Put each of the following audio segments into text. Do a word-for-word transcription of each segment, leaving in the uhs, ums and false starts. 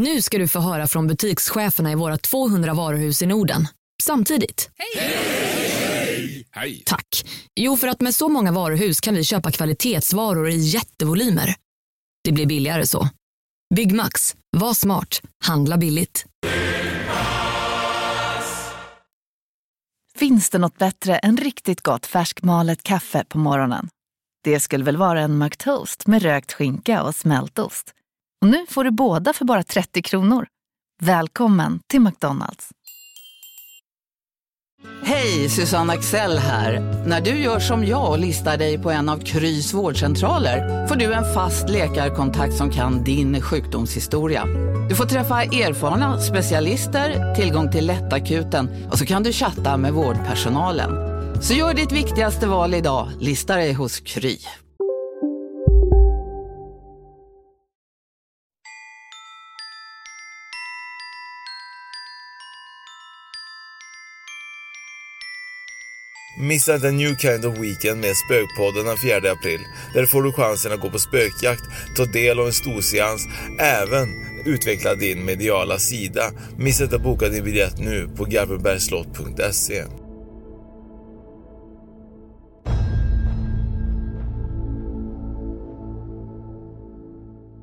Nu ska du få höra från butikscheferna i våra tvåhundra varuhus i Norden. Samtidigt. Hej! Hej! Hej! Tack. Jo, för att med så många varuhus kan vi köpa kvalitetsvaror i jättevolymer. Det blir billigare så. Byggmax. Var smart. Handla billigt. Finns det något bättre än riktigt gott färskmalet kaffe på morgonen? Det skulle väl vara en McToast med rökt skinka och smältost. Och nu får du båda för bara trettio kronor. Välkommen till McDonald's. Hej, Susanne Axel här. När du gör som jag och listar dig på en av Krys vårdcentraler får du en fast läkarkontakt som kan din sjukdomshistoria. Du får träffa erfarna specialister, tillgång till lättakuten och så kan du chatta med vårdpersonalen. Så gör ditt viktigaste val idag, listar dig hos Kry. Missa inte New Kind of Weekend med Spökpodden den fjärde april. Där får du chansen att gå på spökjakt, ta del av en stor seans, även utveckla din mediala sida. Missa inte att boka din biljett nu på garpenbergslott punkt se.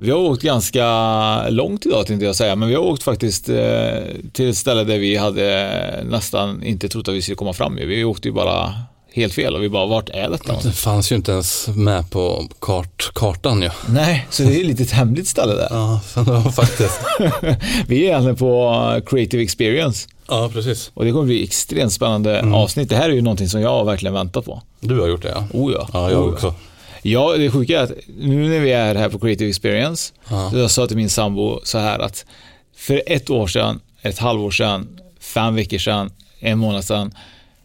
Vi har åkt ganska långt idag, tänkte jag säga. Men vi har åkt faktiskt eh, till ett ställe där vi hade nästan inte trott att vi skulle komma fram. Vi åkte ju bara helt fel och vi bara, vart är detta? Det fanns ju inte ens med på kart, kartan ju. Nej, så det är lite ett hemligt ställe där. Ja, faktiskt. Vi är egentligen på Creative Experience. Ja, precis. Och det kommer bli extremt spännande mm. avsnitt. Det här är ju någonting som jag verkligen väntat på. Du har gjort det, ja. Oh ja. Ja, jag oh, ja. också. Ja, det sjuka är att nu när vi är här på Creative Experience ja. så jag sa till min sambo så här att för ett år sedan, ett halvår sedan, fem veckor sedan, en månad sedan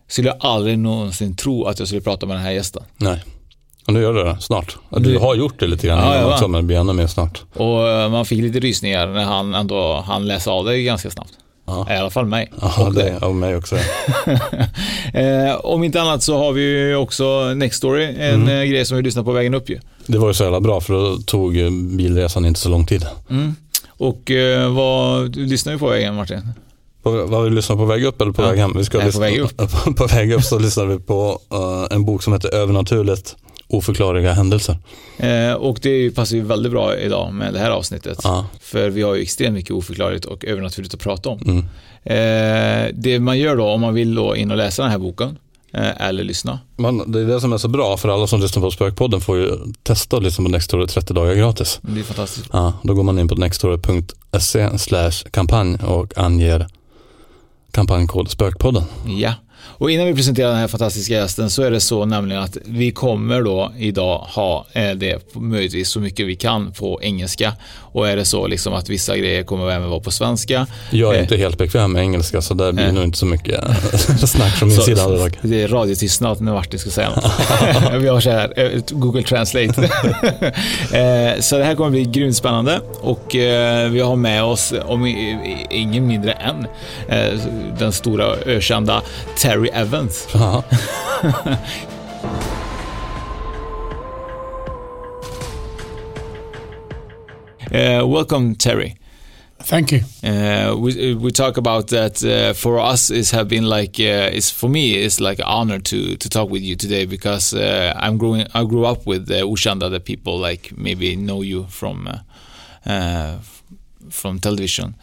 skulle jag aldrig någonsin tro att jag skulle prata med den här gästen. Nej, och nu gör du det snart. Du har gjort det lite grann, ja, ja, ja. men det blir ännu mer snart. Och man fick lite rysningar när han, ändå, han läste av det ganska snabbt. I alla fall mig. Ja, och det och mig också. eh, om inte annat så har vi ju också Nextory, en mm. grej som vi lyssnar på vägen upp ju. Det var ju så jävla bra för då tog bilresan inte så lång tid. Mm. Och eh, vad du lyssnar ju på vägen, Martin? På, vad vi lyssnar på väg upp eller på ja. väg hem? Vi ska Nej, lyssna, på väg upp. På, på väg upp så lyssnar vi på uh, en bok som heter Övernaturligt. Oförklarliga händelser. Eh, och det passar ju väldigt bra idag med det här avsnittet. Ah. För vi har ju extremt mycket oförklarligt och övernaturligt att prata om. Mm. Eh, det man gör då, om man vill då in och läsa den här boken eh, eller lyssna. Man, det är det som är så bra för alla som lyssnar på Spökpodden får ju testa liksom på Nextory trettio dagar gratis. Det är fantastiskt. Ja, då går man in på nextory punkt se slash kampanj och anger kampanjkod Spökpodden. Ja. Och innan vi presenterar den här fantastiska gästen så är det så nämligen att vi kommer då idag ha det möjligtvis så mycket vi kan på engelska. Och är det så liksom att vissa grejer kommer även vara på svenska. Jag är eh. inte helt bekväm med engelska så där blir eh. nog inte så mycket snack från min så, sida idag. Det är radiotystnad när Martin ska säga något. Vi har så här, Google Translate. eh, så det här kommer bli grymt spännande och eh, vi har med oss om ingen mindre än eh, den stora ökända Terry Evans. Ja. Uh, welcome, Terry. Thank you. Uh, we we talk about that uh, for us. It's have been like uh, it's for me. It's like an honor to to talk with you today because uh, I'm growing. I grew up with uh, Ushanda. That people like maybe know you from uh, uh, from television.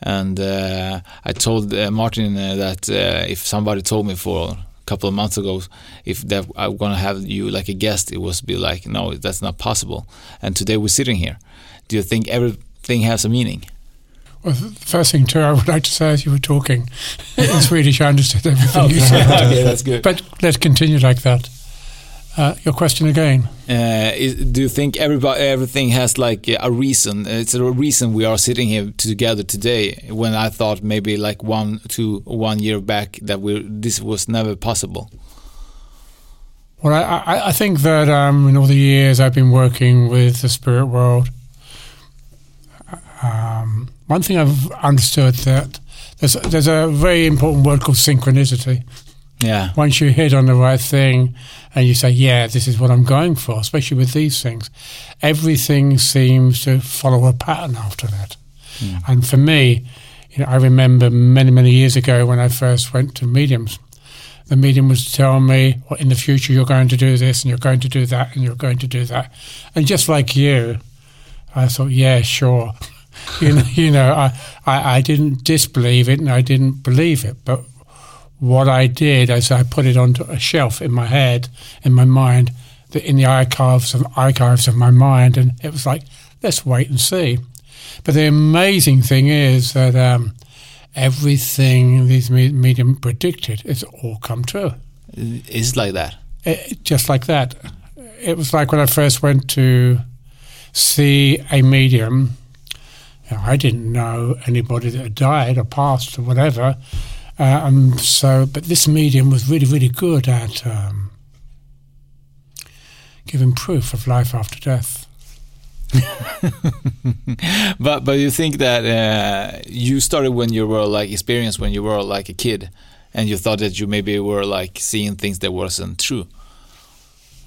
And uh, I told uh, Martin uh, that uh, if somebody told me for. Couple of months ago, if that I'm gonna have you like a guest, it was be like, no, that's not possible. And today we're sitting here. Do you think everything has a meaning? Well, the first thing too, I would like to say as you were talking in Swedish, I understood everything oh, you said. Okay, that's good. But let's continue like that. Uh, your question again. Uh, is, do you think everybody, everything has like a reason? It's a reason we are sitting here together today. When I thought maybe like one, two, one year back that we this was never possible. Well, I, I, I think that um, in all the years I've been working with the spirit world, um, one thing I've understood that there's there's a very important word called synchronicity. Yeah. Once you hit on the right thing and you say, yeah, this is what I'm going for, especially with these things, everything seems to follow a pattern after that. Mm. And for me, you know, I remember many, many years ago when I first went to mediums, the medium was to tell me, well, in the future you're going to do this and you're going to do that and you're going to do that. And just like you, I thought, yeah, sure. you know, you know I, I, I didn't disbelieve it and I didn't believe it. But what I did is I put it onto a shelf in my head, in my mind, in the archives of, archives of my mind. And it was like, let's wait and see. But the amazing thing is that um, everything these medium predicted has all come true. It's like that. It, just like that. It was like when I first went to see a medium, you know, I didn't know anybody that had died or passed or whatever. Uh, and so, but this medium was really, really good at um, giving proof of life after death. but but you think that uh, you started when you were like experienced when you were like a kid, and you thought that you maybe were like seeing things that wasn't true.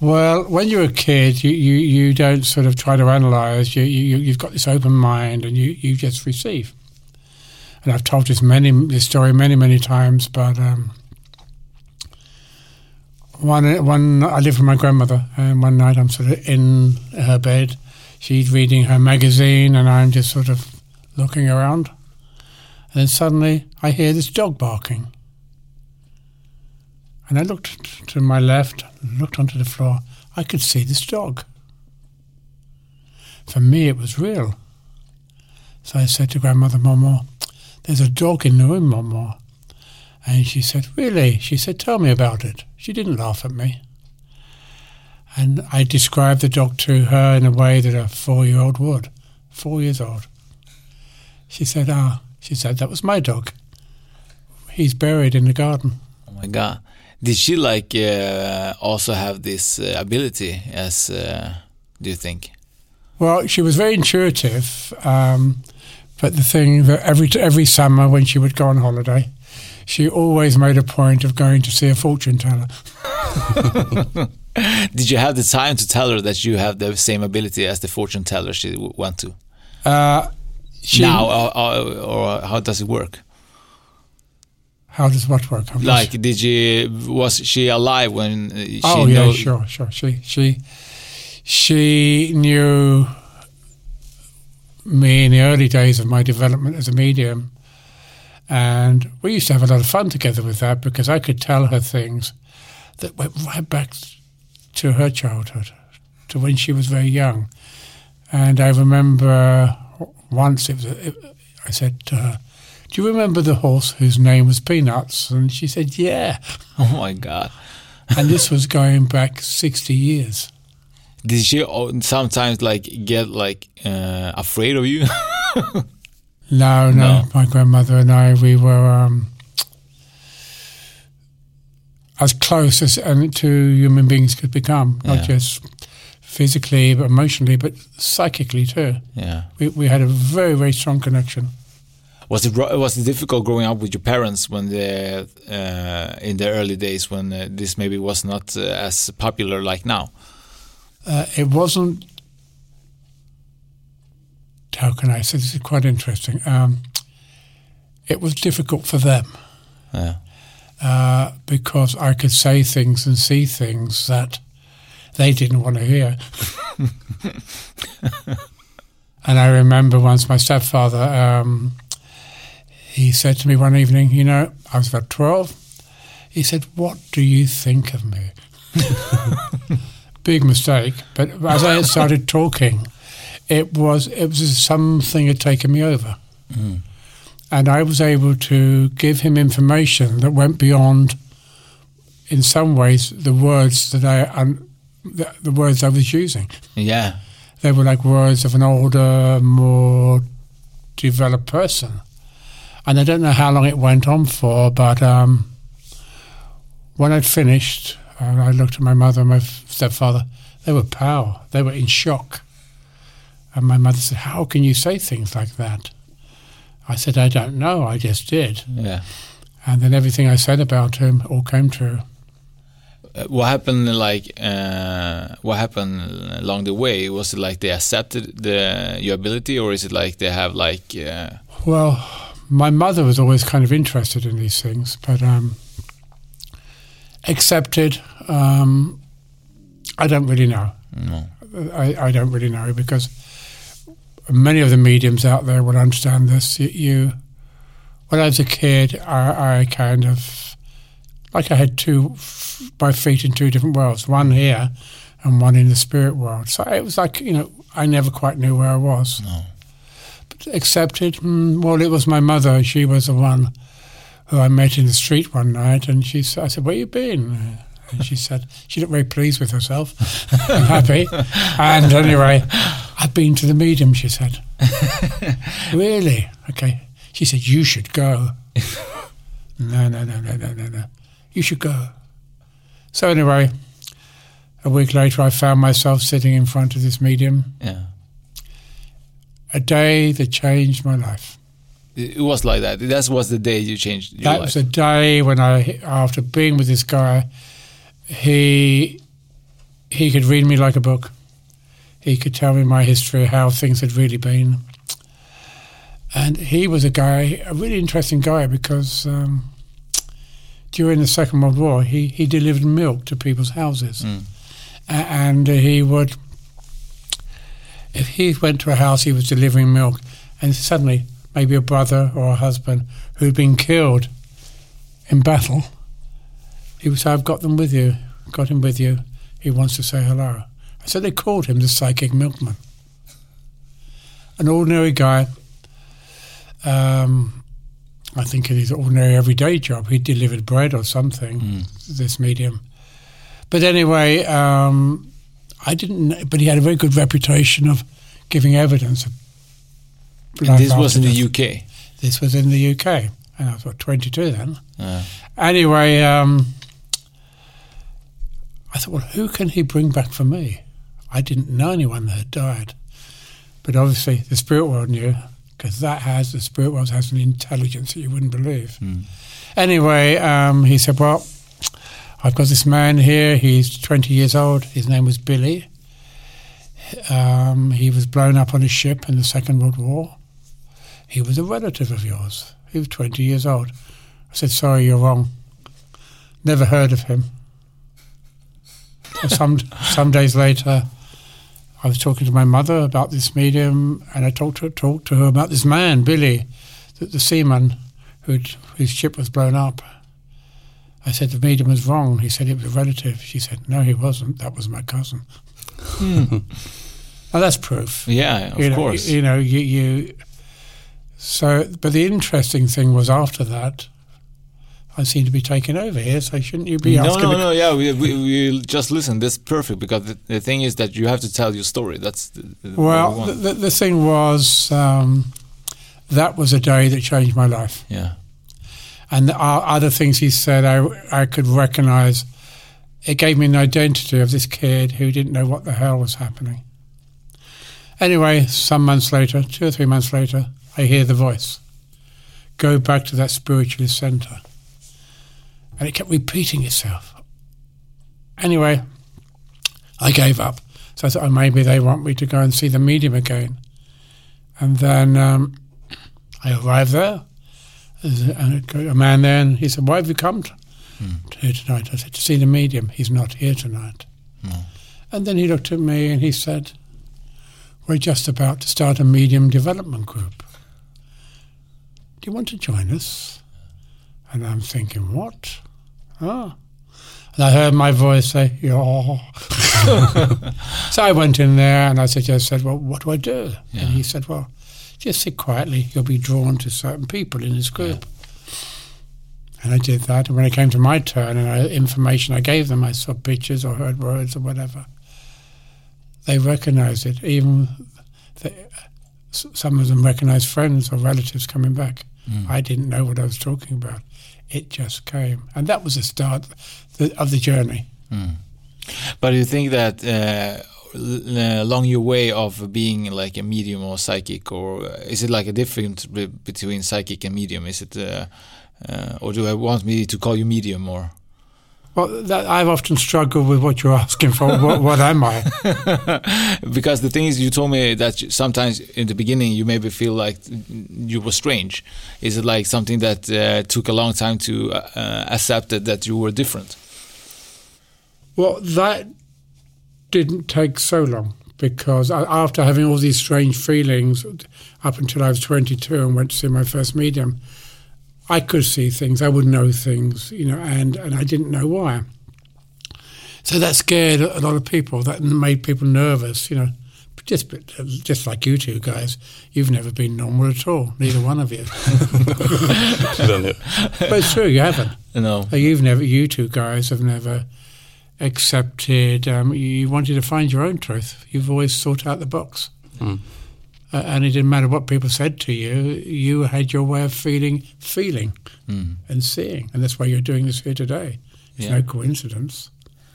Well, when you're a kid, you, you, you don't sort of try to analyze. You, you you've got this open mind, and you, you just receive. And I've told this many this story many many times, but um, one one I lived with my grandmother, and one night I'm sort of in her bed. She's reading her magazine, and I'm just sort of looking around. And then suddenly I hear this dog barking. And I looked to my left, looked onto the floor. I could see this dog. For me, it was real. So I said to Grandmother, Momo, there's a dog in the room, Momo. And she said, really? She said, tell me about it. She didn't laugh at me. And I described the dog to her in a way that a four-year-old would, four years old. She said, ah, she said, that was my dog. He's buried in the garden. Oh, my God. Did she, like, uh, also have this uh, ability, as uh, do you think? Well, she was very intuitive. Um, but the thing that every every summer when she would go on holiday, she always made a point of going to see a fortune teller. Did you have the time to tell her that you have the same ability as the fortune teller she went to? Uh, she now, or, or, or how does it work? How does what work? I'm like, sure. did you was she alive when she? Oh yeah, know- sure, sure. She she she knew me in the early days of my development as a medium, and we used to have a lot of fun together with that because I could tell her things that went right back to her childhood, to when she was very young. And I remember once it was, it, I said to her, do you remember the horse whose name was Peanuts? And she said, yeah. Oh, my God. And this was going back sixty years. Did she sometimes, like, get, like, uh, afraid of you? no, no, no. My grandmother and I, we were... Um, as close as and two human beings could become, yeah. Not just physically, but emotionally, but psychically too. Yeah, we we had a very very strong connection. Was it was it difficult growing up with your parents when the uh, in the early days when uh, this maybe was not uh, as popular like now? Uh, it wasn't. How can I say this is quite interesting? Um, it was difficult for them. Yeah. Uh, because I could say things and see things that they didn't want to hear. And I remember once my stepfather, um, he said to me one evening, you know, I was about twelve, he said, what do you think of me? Big mistake, but as I started talking, it was, it was something had taken me over. Mm. And I was able to give him information that went beyond, in some ways, the words that I um, the, the words I was using. Yeah, they were like words of an older, more developed person. And I don't know how long it went on for, but um, when I'd finished, and I looked at my mother and my stepfather. They were power. They were in shock. And my mother said, "How can you say things like that?" I said, I don't know, I just did. Yeah. And then everything I said about him all came true. what happened like uh, what happened along the way? Was it like they accepted the your ability, or is it like they have like? Uh... Well, my mother was always kind of interested in these things, but um, accepted. Um, I don't really know. No. I, I don't really know, because many of the mediums out there would understand this. You, you when I was a kid, I, I kind of like I had two my feet in two different worlds, one here and one in the spirit world. So it was like, you know, I never quite knew where I was. No. But accepted. Well, it was my mother. She was the one who I met in the street one night, and she I said, "Where you been?" And she said, she looked very pleased with herself and happy. And anyway, I've been to the medium, she said. Really? Okay. She said, you should go. no, no, no, no, no, no, no. You should go. So anyway, a week later, I found myself sitting in front of this medium. Yeah. A day that changed my life. It was like that. That was the day you changed your that life. That was the day when I, after being with this guy, He he could read me like a book. He could tell me my history, how things had really been. And he was a guy, a really interesting guy, because um, during the Second World War, he, he delivered milk to people's houses. Mm. And he would, if he went to a house, he was delivering milk, and suddenly maybe a brother or a husband who'd been killed in battle, he would say, I've got them with you, got him with you. He wants to say hello. So they called him the psychic milkman. An ordinary guy, um, I think in his ordinary everyday job, he delivered bread or something, mm. this medium. But anyway, um, I didn't, but he had a very good reputation of giving evidence. Of and this was in the U K? This was in the U K, and I was, what, twenty-two then? Yeah. Anyway, um... I thought, well, who can he bring back for me? I didn't know anyone that had died. But obviously the spirit world knew, because that has, the spirit world has an intelligence that you wouldn't believe. Mm. Anyway, um, he said, well, I've got this man here. He's twenty years old. His name was Billy. Um, he was blown up on a ship in the Second World War. He was a relative of yours. He was twenty years old. I said, sorry, you're wrong. Never heard of him. some some days later, I was talking to my mother about this medium, and I talked to talked to her about this man, Billy, the, the seaman who'd, whose ship was blown up. I said the medium was wrong. He said it was a relative. She said, no, he wasn't. That was my cousin. Hmm. Now that's proof. Yeah, of you know, course. You, you know, you, you. So, but the interesting thing was after that, I seem to be taking over here, so shouldn't you be asking? No, no, no, yeah, we, we, we just listen. This is perfect, because the, the thing is that you have to tell your story. That's the, the Well, we the, the thing was, um, that was a day that changed my life. Yeah. And the, uh, other things he said, I, I could recognize. It gave me an identity of this kid who didn't know what the hell was happening. Anyway, some months later, two or three months later, I hear the voice. Go back to that spiritualist center. And it kept repeating itself. Anyway, I gave up. So I thought, oh, maybe they want me to go and see the medium again. And then um, I arrived there. And a man there, and he said, why have you come to here tonight? I said, to see the medium. He's not here tonight. No. And then he looked at me and he said, we're just about to start a medium development group. Do you want to join us? And I'm thinking, what? Oh. And I heard my voice say, yeah. So I went in there and I said, I said, well, what do I do? Yeah. And he said, well, just sit quietly. You'll be drawn to certain people in this group. Yeah. And I did that. And when it came to my turn and I, information I gave them, I saw pictures or heard words or whatever. They recognized it. Even they, some of them recognized friends or relatives coming back. Mm. I didn't know what I was talking about. It just came. And that was the start of the journey. Mm. But you think that uh, along your way of being like a medium or psychic, or is it like a difference between psychic and medium? Is it, uh, uh, or do I want me to call you medium or? Well, that, I've often struggled with what you're asking for. What, what am I? Because the thing is, you told me that sometimes in the beginning you maybe feel like you were strange. Is it like something that uh, took a long time to uh, accept that, that you were different? Well, that didn't take so long, because after having all these strange feelings up until I was twenty-two and went to see my first medium, I could see things, I would know things, you know, and, and I didn't know why. So that scared a lot of people. That made people nervous, you know, just just like you two guys. You've never been normal at all, neither one of you. But it's true, you haven't. No. You've never, you two guys have never accepted, um, you wanted to find your own truth. You've always sought out the box. Mm. Uh, and it didn't matter what people said to you, you had your way of feeling, feeling mm. and seeing. And that's why you're doing this here today. It's yeah. no coincidence.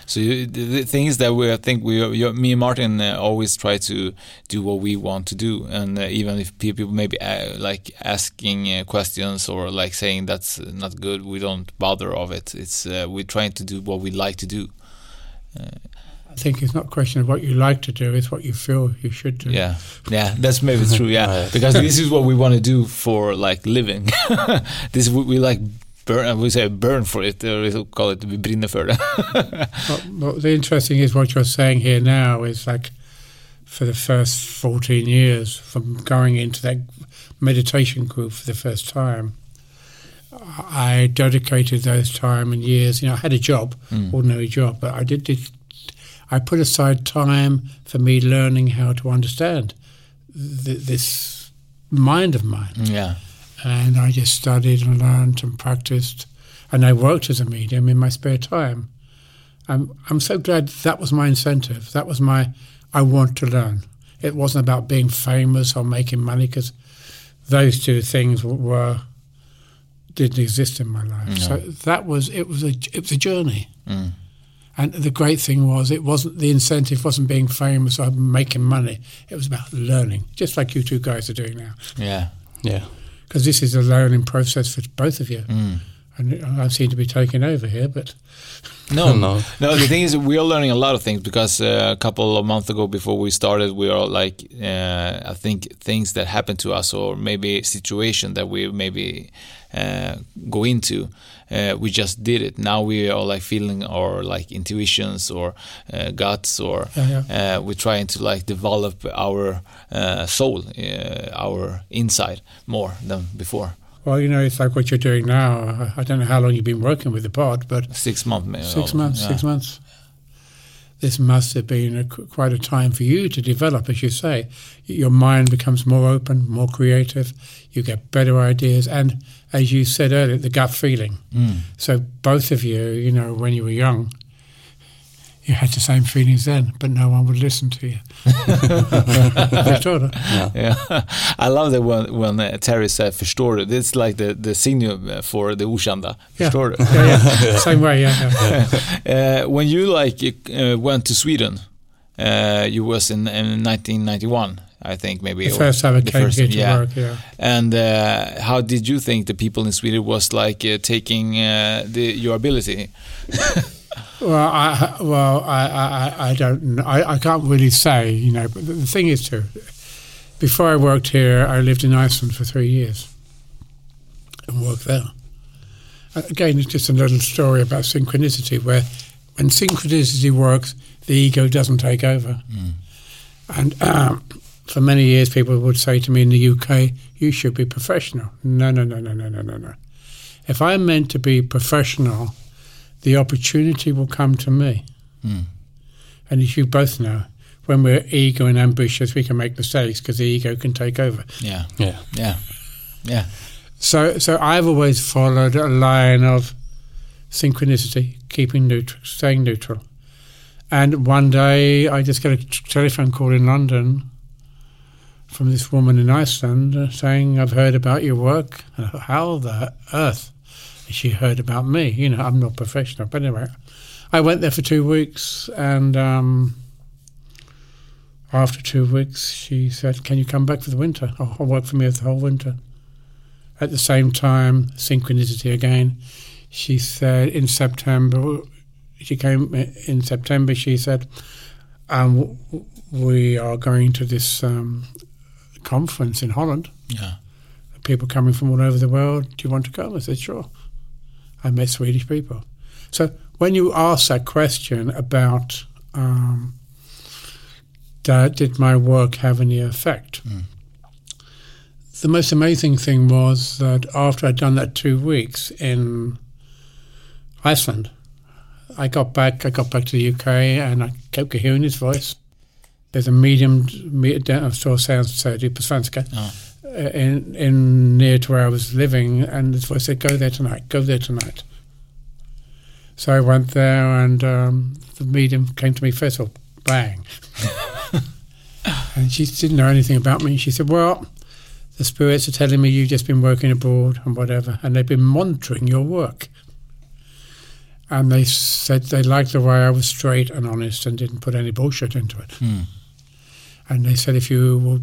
So you, the thing is that we, I think we, you, me and Martin uh, always try to do what we want to do. And uh, even if people maybe uh, like asking uh, questions or like saying that's not good, we don't bother of it. It's uh, we're trying to do what we like to do. Uh, I think it's not a question of what you like to do, it's what you feel you should do. Yeah, yeah, that's maybe true, yeah. Because this is what we want to do for, like, living. This we, we like, burn, we say burn for it, or we call it, we brinner for it. What the interesting is what you're saying here now is, like, for the first fourteen years, from going into that meditation group for the first time, I dedicated those time and years, you know, I had a job, mm. ordinary job, but I did... did I put aside time for me learning how to understand th- this mind of mine. Yeah. And I just studied and learned and practiced. And I worked as a medium in my spare time. I'm, I'm so glad that was my incentive. That was my, I want to learn. It wasn't about being famous or making money, because those two things were didn't exist in my life. No. So that was, it was a, it was a journey. Mm. And the great thing was, it wasn't the incentive wasn't being famous or making money. It was about learning, just like you two guys are doing now. Yeah, yeah. Because this is a learning process for both of you. Mm. And I seem to be taking over here, but... No, no. No, the thing is, we are learning a lot of things, because uh, a couple of months ago before we started, we are like, uh, I think things that happened to us, or maybe situation that we maybe uh, go into, uh, we just did it. Now we are like feeling our like intuitions or uh, guts, or yeah, yeah. Uh, we're trying to like develop our uh, soul, uh, our inside more than before. Well, you know, it's like what you're doing now. I don't know how long you've been working with the pod, but... Six months, maybe. Six months, yeah. six months. This must have been a, quite a time for you to develop, as you say. Your mind becomes more open, more creative. You get better ideas. And as you said earlier, the gut feeling. Mm. So both of you, you know, when you were young... You had the same feelings then, but no one would listen to you. yeah. yeah, I love that when, when uh, Terry said, "Förstår du?" It's like the the signal for the Ushanda. Förstår du? Yeah. yeah, yeah. Same way, yeah. yeah. yeah. Uh, when you like uh, went to Sweden, uh, you was in, in nineteen ninety-one, I think maybe. The first time I came here to yeah. work, yeah. And uh, how did you think the people in Sweden was like uh, taking uh, the, your ability? Well, I well, I, I, I don't know. I, I can't really say, you know. But the thing is, too, before I worked here, I lived in Iceland for three years and worked there. Again, it's just a little story about synchronicity, where when synchronicity works, the ego doesn't take over. Mm. And um, for many years, people would say to me in the U K, you should be professional. No, no, no, no, no, no, no, no. If I'm meant to be professional... The opportunity will come to me. Mm. And as you both know, when we're eager and ambitious, we can make mistakes because the ego can take over. Yeah, yeah, yeah, yeah. So so I've always followed a line of synchronicity, keeping neutral, staying neutral. And one day I just got a t- telephone call in London from this woman in Iceland saying, "I've heard about your work." And I thought, how the earth? She heard about me, you know, I'm not professional, but anyway, I went there for two weeks, and um, after two weeks she said, "Can you come back for the winter? I'll, I'll work for me the whole winter." At the same time, synchronicity again, she said in September she came in September, she said, um, we are going to this um, conference in Holland. Yeah. People coming from all over the world. Do you want to go? I said, sure. I met Swedish people. So when you ask that question about um, that, did my work have any effect? Mm. The most amazing thing was that after I'd done that two weeks in Iceland, I got back. I got back to the U K, and I kept hearing his voice. There's a medium, medium sort of sounds thirty percent again. In, in near to where I was living, and this voice said, go there tonight, go there tonight. So I went there, and um, the medium came to me first of all, bang. And she didn't know anything about me. She said, well, the spirits are telling me you've just been working abroad and whatever, and they've been monitoring your work. And they said they liked the way I was straight and honest and didn't put any bullshit into it. Hmm. And they said, if you will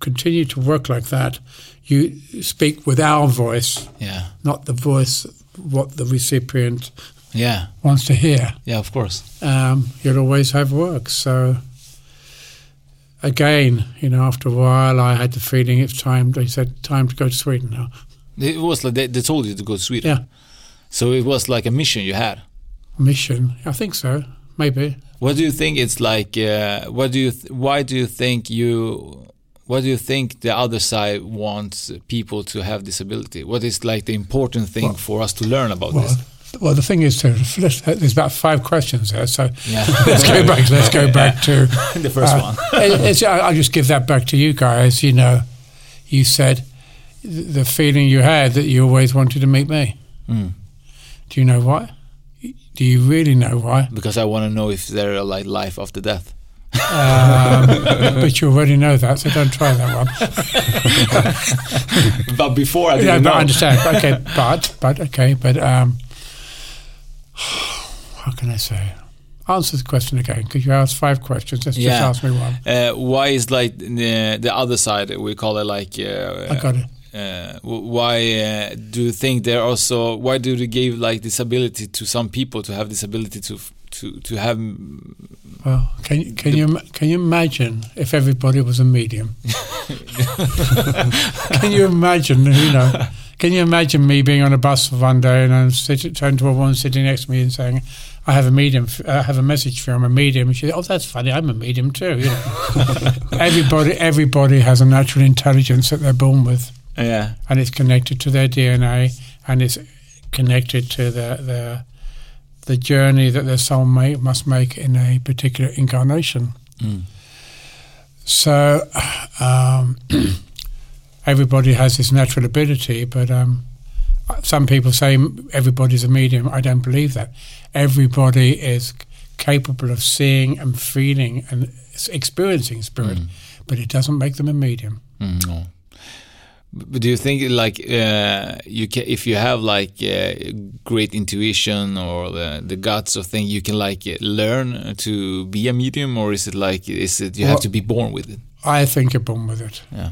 continue to work like that, you speak with our voice, yeah, not the voice what the recipient yeah wants to hear. Yeah, of course. Um, you'll always have work. So again, you know, after a while, I had the feeling it's time. They said time to go to Sweden now. It was like they, they told you to go to Sweden. Yeah. So it was like a mission you had. Mission, I think so. Maybe. What do you think? It's like uh, what do you? Th- why do you think you? What do you think the other side wants people to have disability? What is like the important thing well, for us to learn about well, this? Well, the thing is, to, there's about five questions there, so yeah. let's go back. Let's go yeah. back to the first uh, one. it, I'll just give that back to you guys. You know, you said the feeling you had that you always wanted to meet me. Mm. Do you know why? Do you really know why? Because I want to know if there are like life after death. um, but you already know that, so don't try that one. But before I didn't yeah, but know. I understand. Okay, but but okay, but um, how can I say? Answer the question again, because you asked five questions. Let's yeah. just ask me one. Uh, why is like the, the other side? We call it like. Uh, I got it. Uh, why uh, do you think there also? Why do they give like disability to some people to have disability to? To, to have well, can can you can you imagine if everybody was a medium? Can you imagine? You know, can you imagine me being on a bus one day and I'm sitting, turning to a woman sitting next to me and saying, "I have a medium. I have a message for you. I'm a medium." And she said, "Oh, that's funny. I'm a medium too." You know? everybody, everybody has a natural intelligence that they're born with. Yeah, and it's connected to their D N A, and it's connected to their their. the journey that their soul may, must make in a particular incarnation. Mm. So um, everybody has this natural ability, but um, some people say everybody's a medium. I don't believe that. Everybody is capable of seeing and feeling and experiencing spirit, mm. but it doesn't make them a medium. Mm, no. But do you think, like, uh, you can, if you have like uh, great intuition or the, the guts of thing, you can like learn to be a medium, or is it like is it you well, have to be born with it? I think you're born with it. Yeah.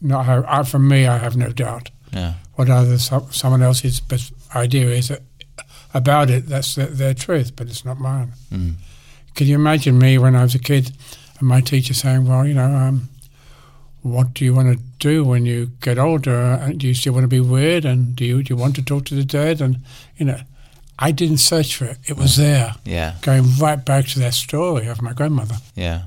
No, I, I, for me, I have no doubt. Yeah. What other some, someone else's idea is about it, that's their, their truth, but it's not mine. Mm. Can you imagine me when I was a kid and my teacher saying, "Well, you know." Um, What do you want to do when you get older? And do you still want to be weird? And do you do you want to talk to the dead? And you know, I didn't search for it; it was there. Yeah, going right back to that story of my grandmother. Yeah,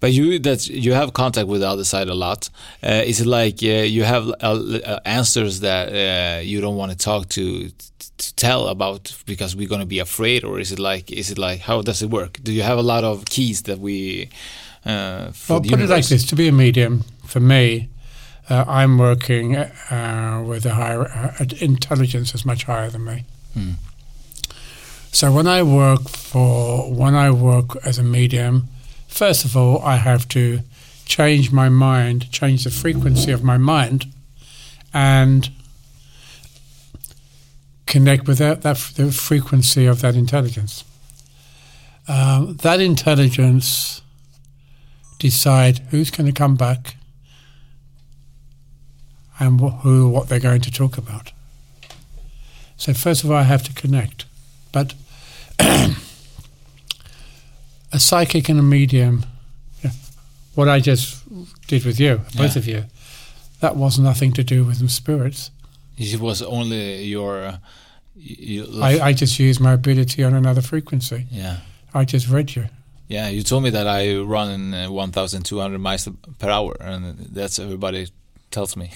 but you that you have contact with the other side a lot. Uh, is it like uh, you have uh, answers that uh, you don't want to talk to to tell about because we're going to be afraid, or is it like is it like how does it work? Do you have a lot of keys that we? Uh, well, put it like this: to be a medium, for me, uh, I'm working uh, with a higher uh, intelligence that's much higher than me. Mm. So when I work for when I work as a medium, first of all, I have to change my mind, change the frequency of my mind, and connect with that, that the frequency of that intelligence. Um, that intelligence. Decide who's going to come back and wh- who what they're going to talk about. So first of all, I have to connect. But a psychic and a medium, yeah, what I just did with you, both yeah. of you, that was nothing to do with the spirits. It was only your... your I, I just used my ability on another frequency. Yeah. I just read you. Yeah, you told me that I run uh, twelve hundred miles per hour, and that's everybody tells me.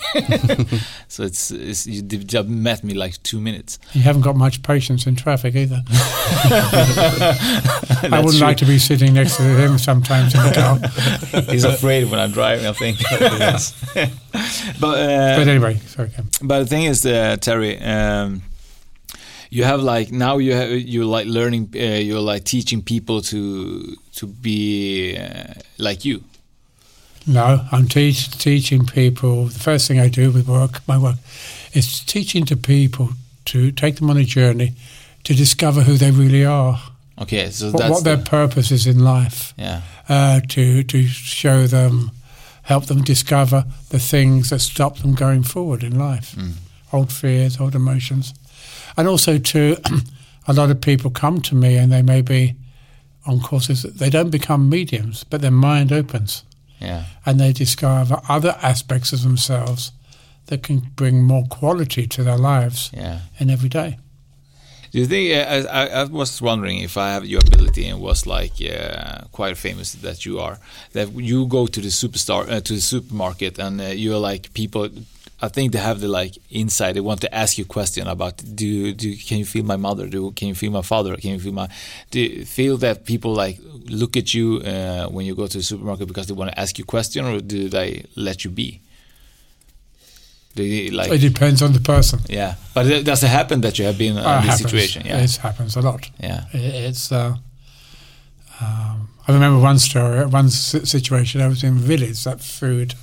So it's, it's you just met me like two minutes. You haven't got much patience in traffic either. I wouldn't true. like to be sitting next to him sometimes in the car. He's afraid when I'm driving, I think. but, uh, but anyway, sorry. But the thing is, uh, Terry. Um, You have like now you have, you're like learning uh, you're like teaching people to to be uh, like you. No, I'm teach, teaching people. The first thing I do with work, my work, is teaching to people to take them on a journey to discover who they really are. Okay, so what, that's what their the, purpose is in life. Yeah, uh, to to show them, help them discover the things that stop them going forward in life. Mm. Old fears, old emotions. And also to a lot of people come to me and they may be on courses that they don't become mediums, but their mind opens. Yeah. And they discover other aspects of themselves that can bring more quality to their lives yeah. in every day. Do you think, uh, I, I was wondering if I have your ability and was like uh, quite famous that you are, that you go to the superstar uh, to the supermarket and uh, you're like people... I think they have the like insight. They want to ask you a question about do do can you feel my mother? Do can you feel my father? Can you feel my? Do you feel that people like look at you uh, when you go to the supermarket because they want to ask you a question, or do they let you be? Do they, like, it depends on the person. Yeah, but it does it happen that you have been in uh, this happens. situation? Yeah, it happens a lot. Yeah, it's. Uh, um, I remember one story, one situation. I was in a village that food.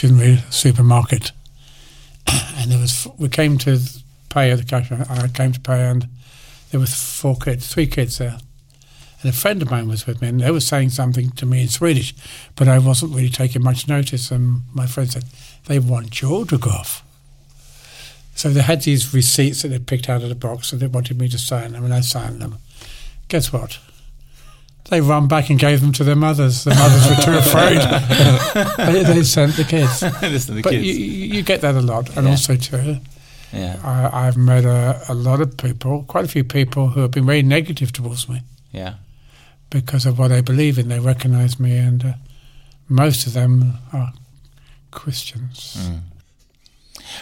Shouldn't be a supermarket, and there was we came to pay at the cash. I came to pay, and there was four kids, three kids there, and a friend of mine was with me, and they were saying something to me in Swedish, but I wasn't really taking much notice. And my friend said, "They want your autograph." So they had these receipts that they picked out of the box, and they wanted me to sign them, and I signed them. Guess what? They ran back and gave them to their mothers. The mothers were too afraid. they, they sent the kids. the but kids. You, you get that a lot. And yeah. also, too, yeah. I, I've met a, a lot of people, quite a few people who have been very negative towards me. Yeah. Because of what I believe in. They recognize me, and uh, most of them are Christians. Mm.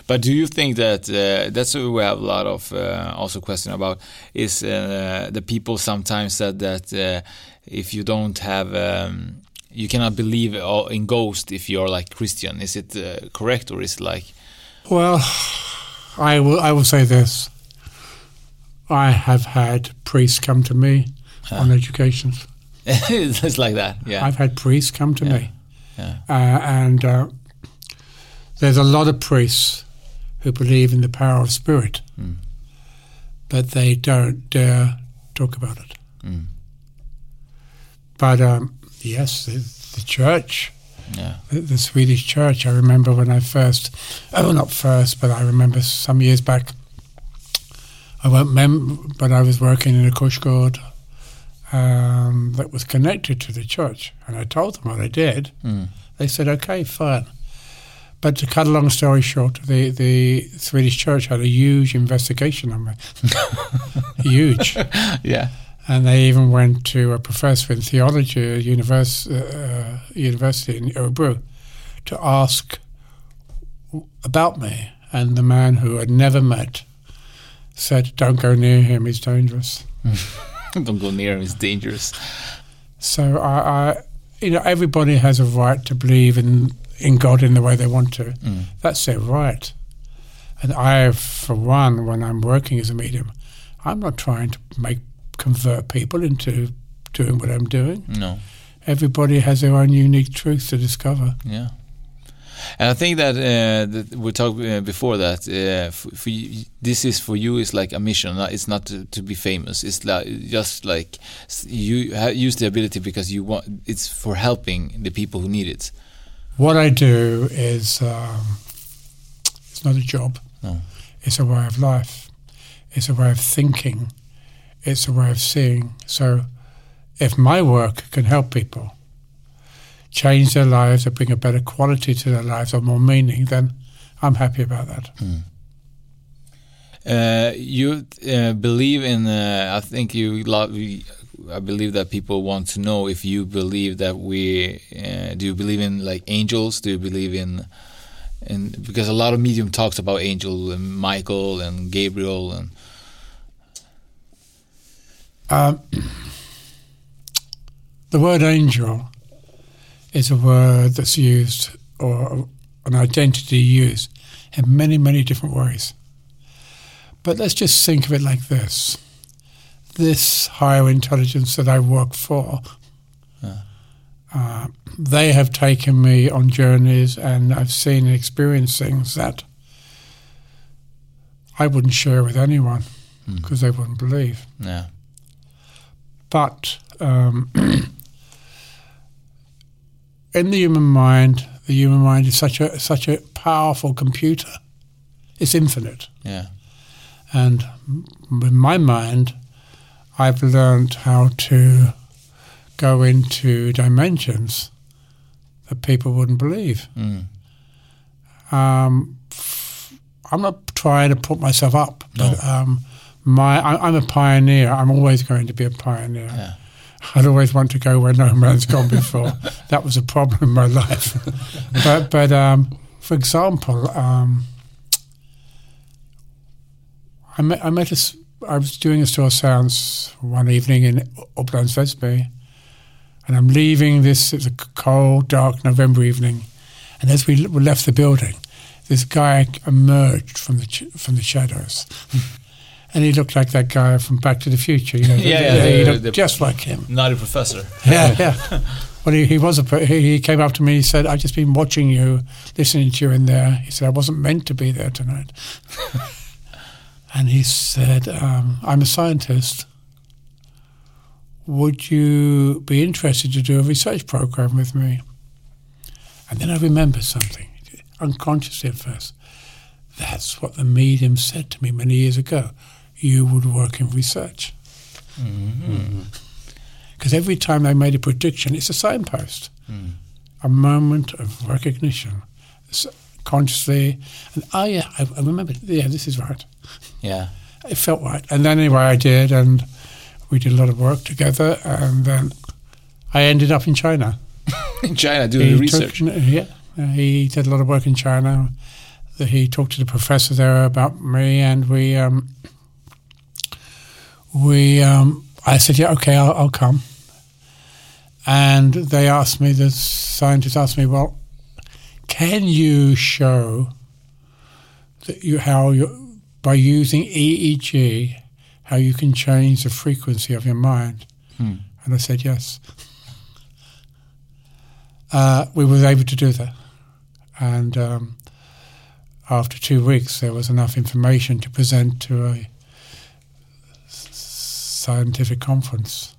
But do you think that uh, that's what we have a lot of uh, also question about is uh, the people sometimes said that uh, if you don't have um, you cannot believe in ghosts if you're like Christian. Is it uh, correct or is it like? Well, I will I will say this. I have had priests come to me huh. on education. It's like that. Yeah, I've had priests come to yeah. me, yeah. Uh, and. Uh, There's a lot of priests who believe in the power of spirit, mm. but they don't dare talk about it. Mm. But um, yes, the, the church, yeah. the, the Swedish church, I remember when I first, oh, not first, but I remember some years back, I won't remember, but I was working in a kursgård um, that was connected to the church, and I told them what I did. Mm. They said, okay, fine. But to cut a long story short, the, the Swedish church had a huge investigation on me. Huge. Yeah. And they even went to a professor in theology at univers- uh, university in Örebro to ask about me. And the man who I'd never met said, don't go near him, he's dangerous. Don't go near him, he's dangerous. So, I, I, you know, everybody has a right to believe in... in God in the way they want to. Mm. That's their right. And I, for one, when I'm working as a medium, I'm not trying to make convert people into doing what I'm doing. No. Everybody has their own unique truth to discover. Yeah. And I think that, uh, that we talked uh, before that uh, for, for you, this is for you is like a mission. It's not to, to be famous. It's like, just like you ha- use the ability because you want. It's for helping the people who need it. What I do is, um, it's not a job. No. It's a way of life. It's a way of thinking. it's a way of seeing. So if my work can help people change their lives or bring a better quality to their lives or more meaning, then I'm happy about that. Mm. Uh, you uh, believe in, uh, I think you love, I believe that people want to know if you believe that we, uh, do you believe in like angels? Do you believe in, and because a lot of medium talks about angel and Michael and Gabriel and. Um, the word angel is a word that's used or an identity used in many, many different ways. But let's just think of it like this. This higher intelligence that I work for, yeah. uh, they have taken me on journeys and I've seen and experienced things that I wouldn't share with anyone because mm. they wouldn't believe. Yeah. But um, in the human mind, the human mind is such a such a powerful computer. It's infinite. Yeah. And with my mind, I've learned how to go into dimensions that people wouldn't believe. Mm. Um, I'm not trying to put myself up, no. but um, my I, I'm a pioneer. I'm always going to be a pioneer. Yeah. I'd always want to go where no man's gone before. That was a problem in my life. but, but um, for example... Um, I met, I met a, I was doing a store seance one evening in Upplands Väsby, and I'm leaving this, it's a cold, dark November evening, and as we left the building, this guy emerged from the ch- from the shadows, and he looked like that guy from Back to the Future, you know, yeah, the, yeah, the, yeah, he looked the, just like him. Not a professor. Yeah, yeah. Well, he, he was a, he, he came up to me, he said, I've just been watching you, listening to you in there. He said, I wasn't meant to be there tonight. And he said, um, I'm a scientist. Would you be interested to do a research program with me? And then I remembered something, unconsciously at first. That's what the medium said to me many years ago. You would work in research. Because mm-hmm. mm-hmm. every time I made a prediction, it's a signpost, mm. a moment of recognition. So, consciously, and oh yeah, I, I remember. Yeah, this is right. Yeah, it felt right. And then anyway, I did, and we did a lot of work together. And then I ended up in China. in China, doing he research. Took, yeah, he did a lot of work in China. He talked to the professor there about me, and we, um, we, um, I said, yeah, okay, I'll, I'll come. And they asked me, the scientists asked me, well. Can you show that you how you by using E E G how you can change the frequency of your mind? Hmm. And I said yes. Uh, we were able to do that, and um, after two weeks, there was enough information to present to a scientific conference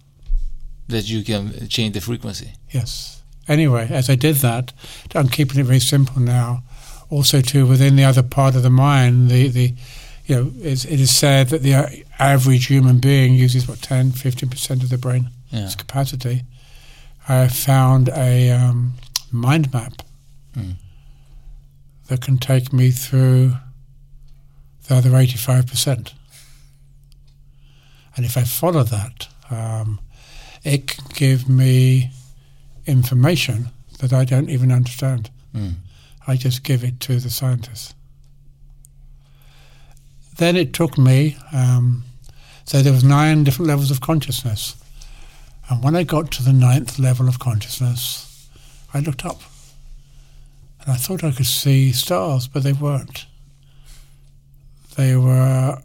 that you can change the frequency. Yes. Anyway, as I did that, I'm keeping it very simple now. Also, too, within the other part of the mind, the, the you know, it's, it is said that the average human being uses, what, ten, fifteen percent of the brain's yeah. capacity. I found a um, mind map mm. that can take me through the other eighty-five percent. And if I follow that, um, it can give me... information that I don't even understand. Mm. I just give it to the scientists. Then it took me, um, so there was nine different levels of consciousness. And when I got to the ninth level of consciousness, I looked up. And I thought I could see stars, but they weren't. They were,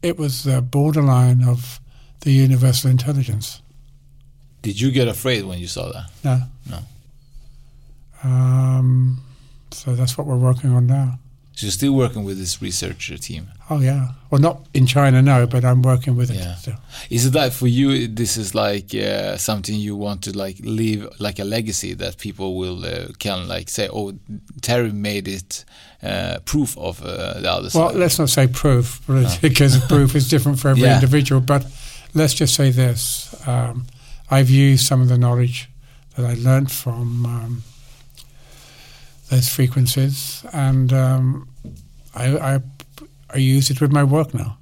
it was the borderline of the universal intelligence. Did you get afraid when you saw that? No. No. Um, so that's what we're working on now. So you're still working with this researcher team? Oh, yeah. Well, not in China, no, but I'm working with yeah. it still. Is it like for you, this is like uh, something you want to like leave, like a legacy that people will uh, can like say, oh, Terry made it uh, proof of uh, the other side? Well, let's not say proof, because no. proof is different for every yeah. individual. But let's just say this. Um, I've used some of the knowledge that I learned from... Um, those frequencies, and um, I, I I use it with my work now.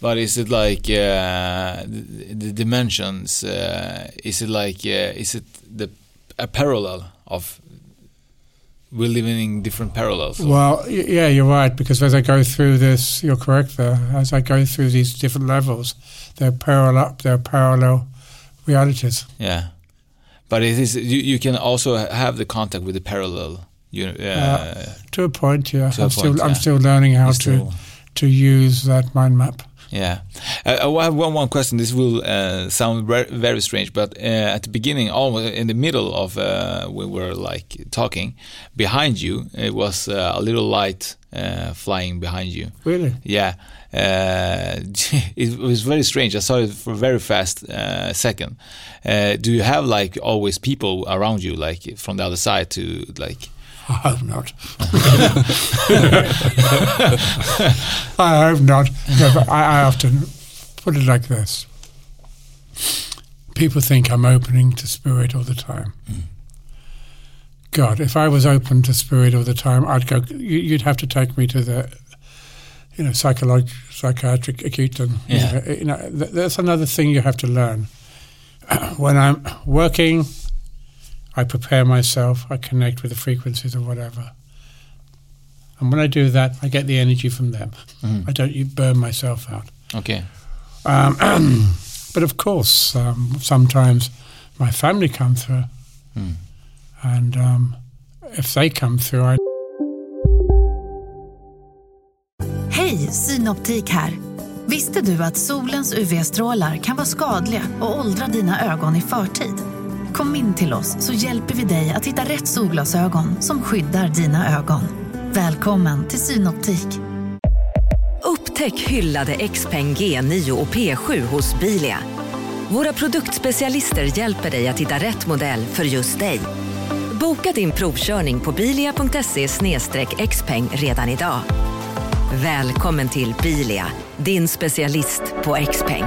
But is it like uh, the, the dimensions? Uh, is it like uh, is it the a parallel of we're living in different parallels? Or? Well, yeah, you're right, because as I go through this, you're correct there. As I go through these different levels, they're parallel. They're parallel realities. Yeah. But it is, you, you can also have the contact with the parallel. You, uh, uh, to a point, yeah. To I'm, a still, point, I'm yeah. still learning how still to to use that mind map. Yeah. Uh, I have one, one question. This will uh, sound re- very strange, but uh, at the beginning, almost in the middle of uh, we were like talking, behind you, it was uh, a little light uh, flying behind you. Really? Yeah. Uh, it was very strange. I saw it for a very fast uh, second. Uh, do you have like always people around you, like from the other side, to like? I hope not. I hope not. No, but I, I often put it like this: people think I'm opening to spirit all the time. Mm. God, if I was open to spirit all the time, I'd go. You'd have to take me to the. You know, psychological, psychiatric acute, and yeah. you know, you know th- that's another thing you have to learn. When I'm working, I prepare myself, I connect with the frequencies or whatever, and when I do that, I get the energy from them. Mm. I don't you burn myself out. Okay. Um, but of course, um, sometimes my family come through, mm. and um, if they come through, I. Hej, Synoptik här. Visste du att solens U V-strålar kan vara skadliga och åldra dina ögon i förtid? Kom in till oss så hjälper vi dig att hitta rätt solglasögon som skyddar dina ögon. Välkommen till Synoptik. Upptäck hyllade Xpeng G nio och P sju hos Bilia. Våra produktspecialister hjälper dig att hitta rätt modell för just dig. Boka din provkörning på bilia punkt se slash xpeng redan idag. Välkommen till Bilia, din specialist på Xpeng.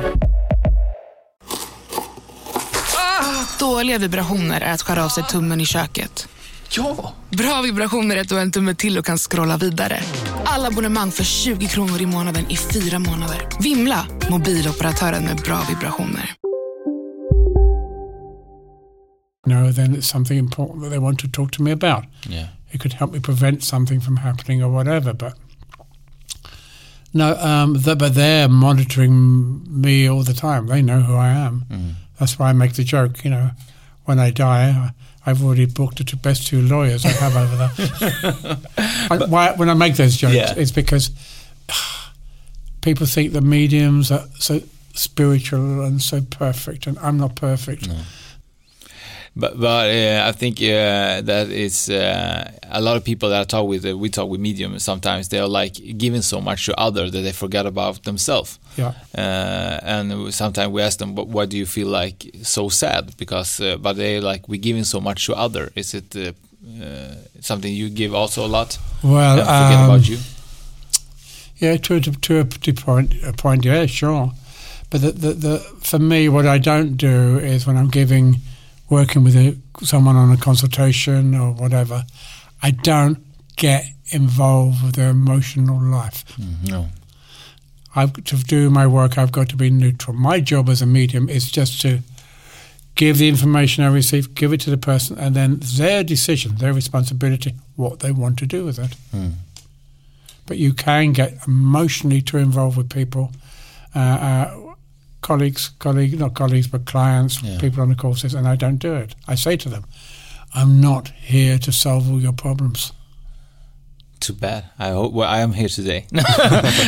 Ah, dåliga vibrationer är att skära av sig tummen i köket. Ja! Bra vibrationer är att du har en tumme till och kan scrolla vidare. Alla abonnemang för tjugo kronor i månaden i fyra månader. Vimla, mobiloperatören med bra vibrationer. No, then it's something important that they want to talk to me about. Yeah. It could help me prevent something from happening or whatever, but... No, um, the, but they're monitoring me all the time. They know who I am. Mm. That's why I make the joke, you know, when I die, I, I've already booked the two, best two lawyers I have over there. I, why, when I make those jokes, yeah. it's because uh, people think the mediums are so spiritual and so perfect, and I'm not perfect. No. But, but uh, I think uh, that it's uh, a lot of people that I talk with, uh, we talk with mediums sometimes, they're like giving so much to others that they forget about themselves. Yeah. Uh, and sometimes we ask them, but why do you feel like so sad? Because, uh, but they like, we're giving so much to others. Is it uh, uh, something you give also a lot? Well, yeah, forget um, about you? Yeah, to, to, to, a, to point, a point, yeah, sure. But the, the, the, for me, what I don't do is when I'm giving... working with a, someone on a consultation or whatever, I don't get involved with their emotional life. Mm, no. I've got to do my work, I've got to be neutral. My job as a medium is just to give the information I receive, give it to the person, and then their decision, their responsibility, what they want to do with it. Mm. But you can get emotionally too involved with people, uh, uh colleagues, colleagues, not colleagues, but clients, yeah. people on the courses, and I don't do it. I say to them, I'm not here to solve all your problems. too bad. I hope well, I am here today.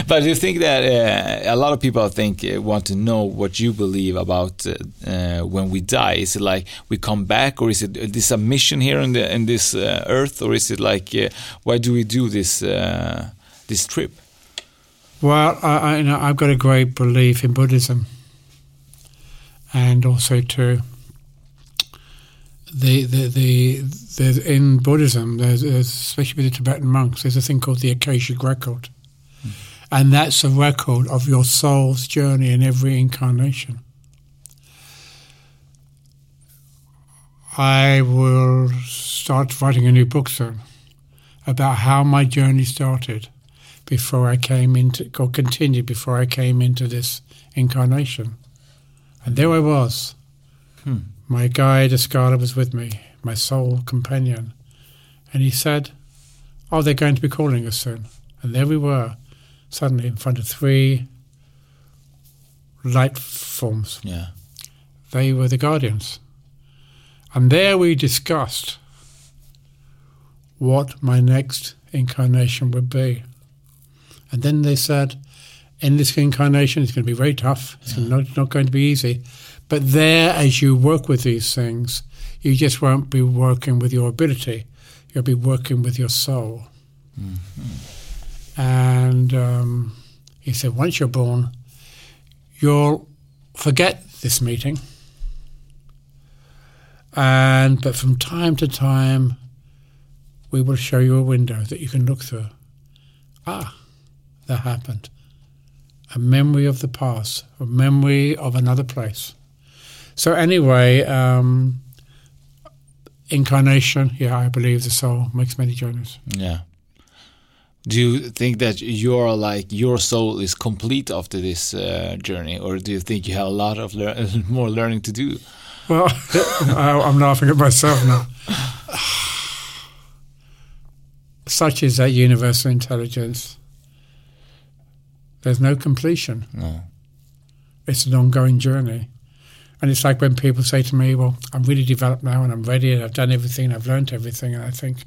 But do you think that uh, a lot of people, I think, want to know what you believe about uh, when we die? Is it like we come back, or is it is this a mission here in the in this uh, earth, or is it like uh, why do we do this uh, this trip? Well, I, I, you know, I've got a great belief in Buddhism, and also too. The the the there's in Buddhism, there's, there's especially with the Tibetan monks, there's a thing called the Akashic Record, mm. and that's a record of your soul's journey in every incarnation. I will start writing a new book soon about how my journey started before I came into, or continued before I came into this incarnation, and there I was. Hmm. My guide, Asgala, was with me, my soul companion. And he said, oh, they're going to be calling us soon. And there we were, suddenly in front of three light forms. Yeah. They were the guardians. And there we discussed what my next incarnation would be. And then they said, in this incarnation, it's going to be very tough. It's yeah. not, not going to be easy. But there, as you work with these things, you just won't be working with your ability. You'll be working with your soul. Mm-hmm. And um, he said, once you're born, you'll forget this meeting. And but from time to time, we will show you a window that you can look through. Ah, that happened. A memory of the past, a memory of another place. So anyway, um, incarnation, yeah, I believe the soul makes many journeys. Yeah. Do you think that you're like, your soul is complete after this uh, journey, or do you think you have a lot of lear- more learning to do? Well, I, I'm laughing at myself now. Such is that universal intelligence. There's no completion. No. It's an ongoing journey. And it's like when people say to me, well, I'm really developed now and I'm ready and I've done everything and I've learned everything. And I think,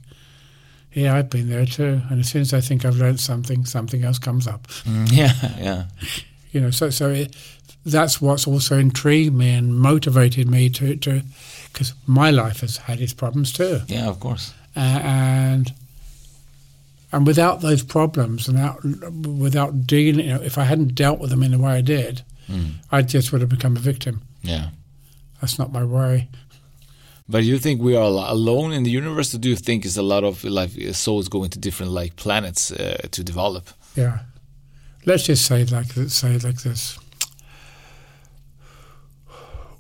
yeah, I've been there too. And as soon as I think I've learned something, something else comes up. Mm, yeah, yeah. You know, so so it, that's what's also intrigued me and motivated me to, to, because my life has had its problems too. Yeah, of course. Uh, and and without those problems, and out, without dealing, you know, if I hadn't dealt with them in the way I did, mm. I just would have become a victim. Yeah, that's not my worry. But you think we are alone in the universe, or do you think it's a lot of like souls going to different like planets uh, to develop? Yeah, let's just say like say it like this.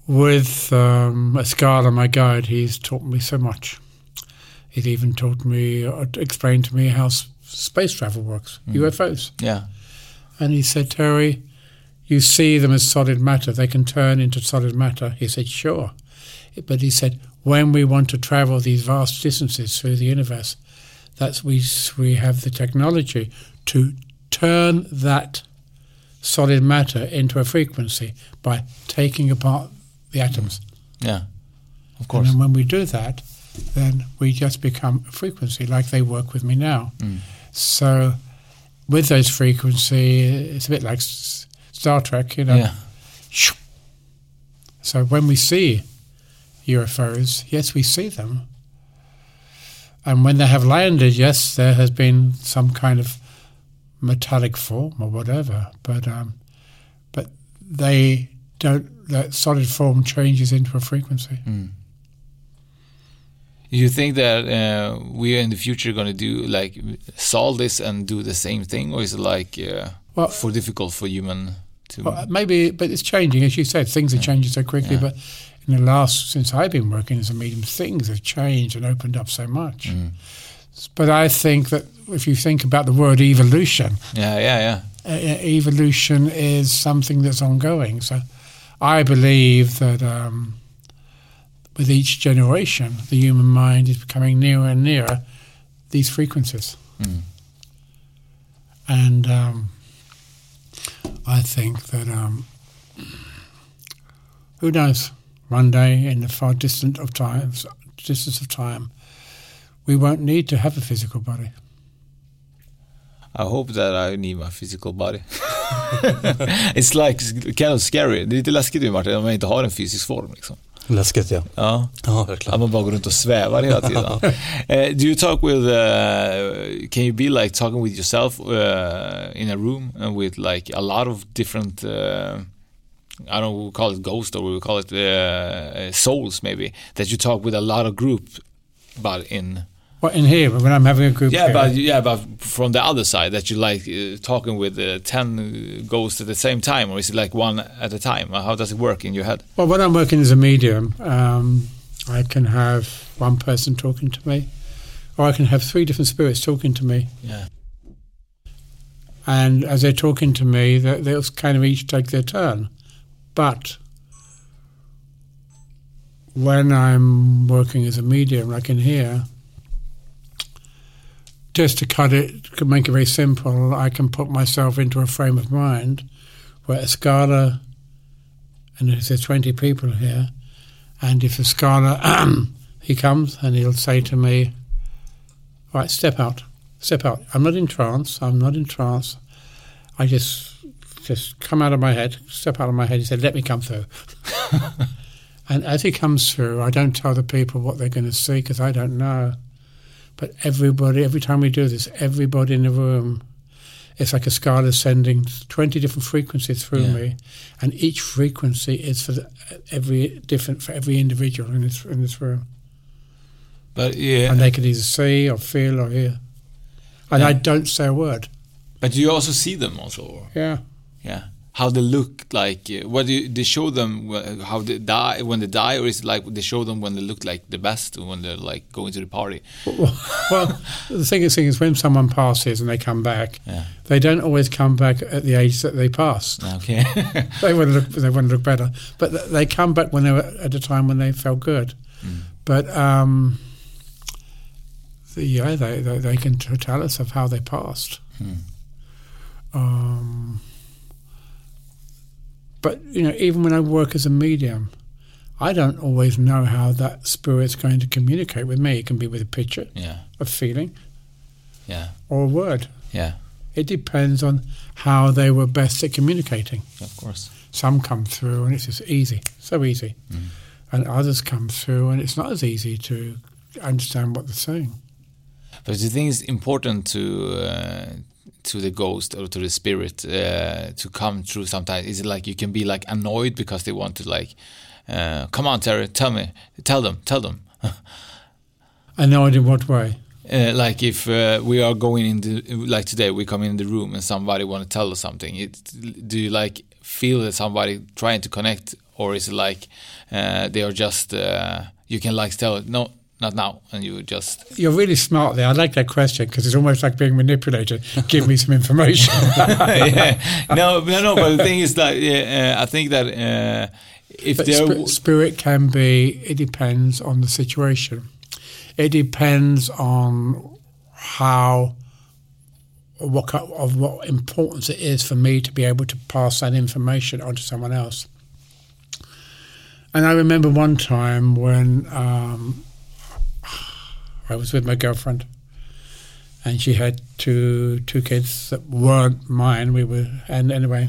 With um, Asgala, my guide, he's taught me so much. He's even taught me, or explained to me how s- space travel works, mm. U F Os. Yeah, and he said, Terry, you see them as solid matter. They can turn into solid matter. He said, sure. But he said, when we want to travel these vast distances through the universe, that's we we have the technology to turn that solid matter into a frequency by taking apart the atoms. Yeah, of course. And then when we do that, then we just become a frequency, like they work with me now. Mm. So with those frequencies, it's a bit like Star Trek, you know. Yeah. So when we see U F Os, yes, we see them. And when they have landed, yes, there has been some kind of metallic form or whatever. But um, but they don't. That solid form changes into a frequency. Mm. You think that uh, we are in the future going to do like solve this and do the same thing, or is it like uh, well, for difficult for human? Well, maybe, but it's changing. As you said, things are changing so quickly. Yeah. But in the last, since I've been working as a medium, things have changed and opened up so much. Mm. But I think that if you think about the word evolution, yeah, yeah, yeah, uh, evolution is something that's ongoing. So I believe that um, with each generation, the human mind is becoming nearer and nearer these frequencies. Mm. And um, I think that, um, who knows, one day in the far distant of times, distance of time, we won't need to have a physical body. I hope that I need my physical body. It's like kind of scary. Det är lite läskigt ju, Martin, om man inte har en fysisk form liksom. Läskigt, ja. Ja, ja, verkligen. Att man bara går runt och svävar hela tiden. uh, do you talk with, uh, can you be like talking with yourself uh, in a room and with like a lot of different, uh, I don't know, we we'll call it ghost or we we'll call it uh, souls maybe, that you talk with a lot of group but in... Well, in here, when I'm having a group, yeah, here. But yeah, but from the other side, that you like uh, talking with uh, ten ghosts at the same time, or is it like one at a time? How does it work in your head? Well, when I'm working as a medium, um, I can have one person talking to me, or I can have three different spirits talking to me. Yeah. And as they're talking to me, they'll kind of each take their turn. But when I'm working as a medium, like in here. Just to cut it, to make it very simple, I can put myself into a frame of mind where Asgala, and there's twenty people here, and if Asgala, he comes and he'll say to me, all right, step out, step out. I'm not in trance, I'm not in trance. I just just come out of my head, step out of my head. He said, let me come through. And as he comes through, I don't tell the people what they're going to see because I don't know. But everybody, every time we do this, everybody in the room, it's like a Asgala sending twenty different frequencies through yeah. me, and each frequency is for the, every different for every individual in this in this room. But yeah, and they can either see or feel or hear, and yeah. I don't say a word. But you also see them also. Or? Yeah, yeah. How they look like? What do you, they show them? How they die when they die, or is it like they show them when they look like the best, or when they're like going to the party? Well, well the thing is, thing is, when someone passes and they come back, yeah. they don't always come back at the age that they passed. Okay, they want to look, they want to look better, but they come back when they were at a time when they felt good. Mm. But um, the, yeah, they, they they can tell us of how they passed. Mm. Um. But, you know, even when I work as a medium, I don't always know how that spirit's going to communicate with me. It can be with a picture, yeah. a feeling, yeah. or a word. Yeah. It depends on how they were best at communicating. Of course. Some come through and it's just easy, so easy. Mm. And others come through and it's not as easy to understand what they're saying. But do you think it's important to... Uh, to the ghost or to the spirit uh, to come through sometimes? Is it like you can be like annoyed because they want to like uh, come on Terry, tell me tell them tell them annoyed in what way? Uh, like if uh, we are going in the, like today we come in the room and somebody want to tell us something, it, do you like feel that somebody trying to connect, or is it like uh, they are just uh, you can like tell it no, not now, and you just... You're really smart there. I like that question because it's almost like being manipulated. Give me some information. yeah. No, no, no, but the thing is that yeah, uh, I think that uh, if but there... Sp- spirit can be... It depends on the situation. It depends on how... what kind of what importance it is for me to be able to pass that information on to someone else. And I remember one time when... Um, I was with my girlfriend, and she had two two kids that weren't mine. We were, and anyway,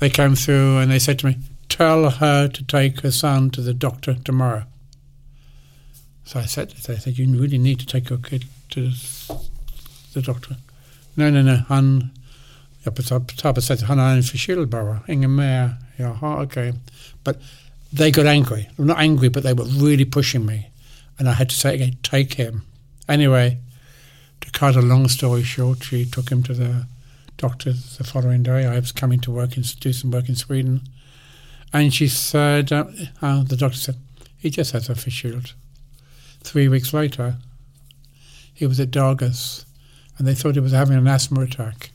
they came through and they said to me, "Tell her to take her son to the doctor tomorrow." So I said, "I said you really need to take your kid to the doctor." No, no, no, han. Jag said, "Han är förkyld bara, inget mer." Yeah, okay. But they got angry. Well, not angry, but they were really pushing me. And I had to say again, take him. Anyway, to cut a long story short, she took him to the doctor the following day. I was coming to work and do some work in Sweden. And she said, uh, uh, the doctor said, he just has a fistula. Three weeks later, he was at Dargis, and they thought he was having an asthma attack.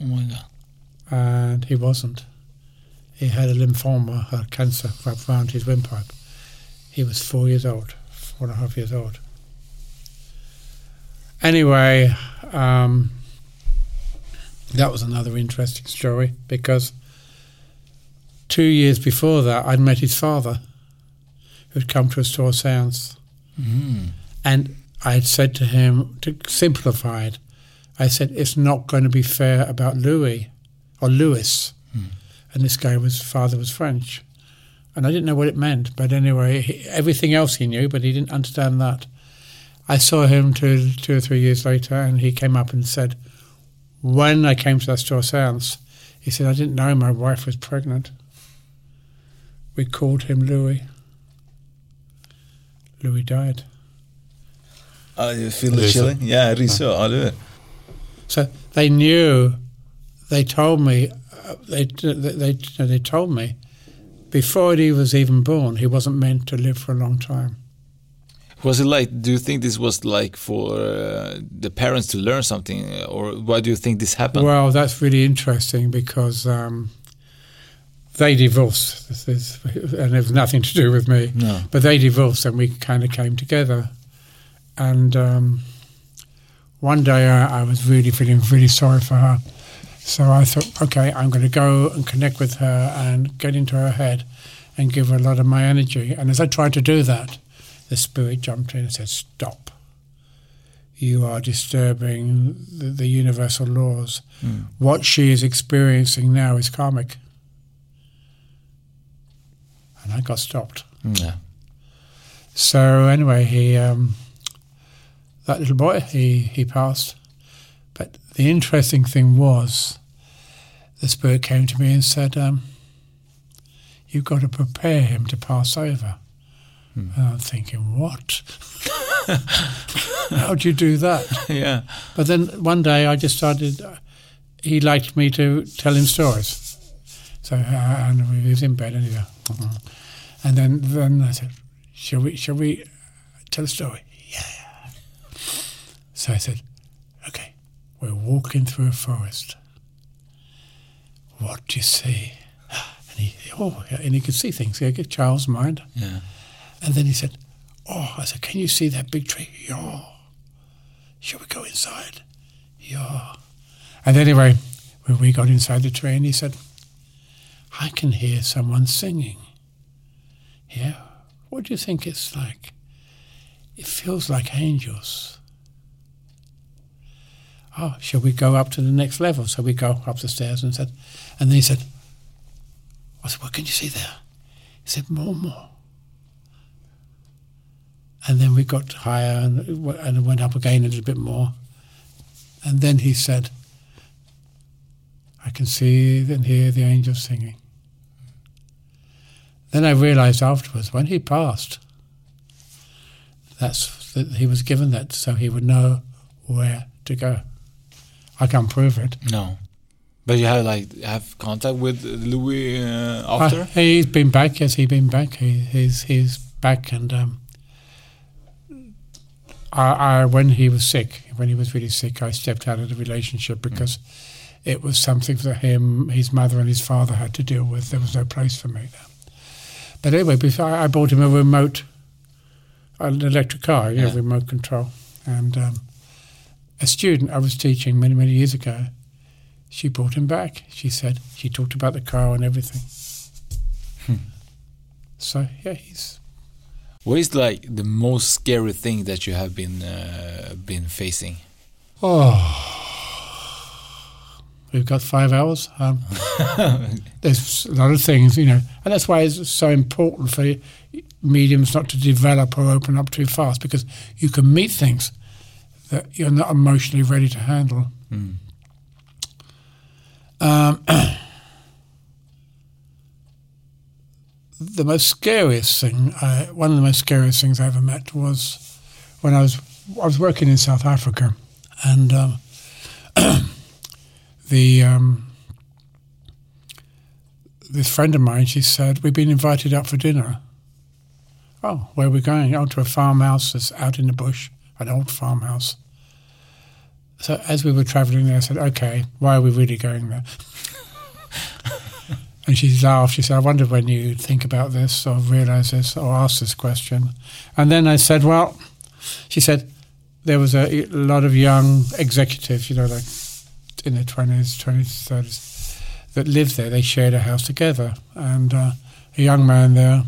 Oh, my God. And he wasn't. He had a lymphoma, a cancer, around his windpipe. He was four years old, four and a half years old. Anyway, um, that was another interesting story because two years before that, I'd met his father who'd come to restore seance. Mm. And I had said to him, to simplify it, I said, it's not going to be fair about Louis or Louis. Mm. And this guy was, father was French. And I didn't know what it meant. But anyway, he, everything else he knew, but he didn't understand that. I saw him two, two or three years later, and he came up and said, when I came to that store sounds, he said, I didn't know my wife was pregnant. We called him Louis. Louis died. Oh, you feel the chilling? Yeah, Riso, I do it. So they knew, they told me, uh, they, they, they, they told me, before he was even born, he wasn't meant to live for a long time. Was it like, do you think this was like for uh, the parents to learn something, or why do you think this happened? Well, that's really interesting because um, they divorced, this is, and it was nothing to do with me, no. But they divorced and we kind of came together. And um, one day I, I was really feeling really sorry for her. So I thought, okay, I'm going to go and connect with her and get into her head and give her a lot of my energy. And as I tried to do that, the spirit jumped in and said, stop. You are disturbing the, the universal laws. Mm. What she is experiencing now is karmic. And I got stopped. Yeah. So anyway, he um, that little boy, he, he passed. But the interesting thing was the spirit came to me and said, um, you've got to prepare him to pass over. And I'm thinking, what? How'd you do that? Yeah. But then one day I just started, he liked me to tell him stories. So uh, and he was in bed and he was, uh-huh. And then, then I said, shall we, shall we tell a story? Yeah. So I said, okay, we're walking through a forest. What do you see? And he, oh, and he could see things. He had a child's mind. Yeah. And then he said, oh, I said, can you see that big tree? Yeah. Shall we go inside? Yeah. And anyway, when we got inside the tree and he said, I can hear someone singing. Yeah. What do you think it's like? It feels like angels. Oh, shall we go up to the next level? So we go up the stairs and said, and then he said, I said, what can you see there? He said, more, more. And then we got higher and and went up again a little bit more. And then he said, I can see and hear the angels singing. Then I realized afterwards, when he passed, that's that he was given that so he would know where to go. I can't prove it. No. But you have like have contact with Louis uh, after? Uh, he's been back, yes, he's been back. He, he's, he's back and... Um, I, I, when he was sick, when he was really sick, I stepped out of the relationship because mm. it was something that him, his mother and his father had to deal with. There was no place for me there. But anyway, before I bought him a remote, an electric car, you yeah. know, remote control. And um, a student I was teaching many, many years ago, she brought him back. She said, she talked about the car and everything. Hmm. So, yeah, he's... What is like the most scary thing that you have been uh, been facing? Oh, we've got five hours. Um, there's a lot of things, you know, and that's why it's so important for mediums not to develop or open up too fast because you can meet things that you're not emotionally ready to handle. Mm. Um, The most scariest thing, I, one of the most scariest things I ever met was when I was I was working in South Africa, and um, the um, this friend of mine, she said, we've been invited up for dinner. Oh, where are we going? Oh, to a farmhouse that's out in the bush, an old farmhouse. So as we were travelling there, I said, okay, why are we really going there? And she laughed. She said, I wonder when you think about this or realise this or ask this question. And then I said, well, she said, there was a, a lot of young executives, you know, like in their twenties, twenties, thirties, that lived there. They shared a house together. And uh, a young man there,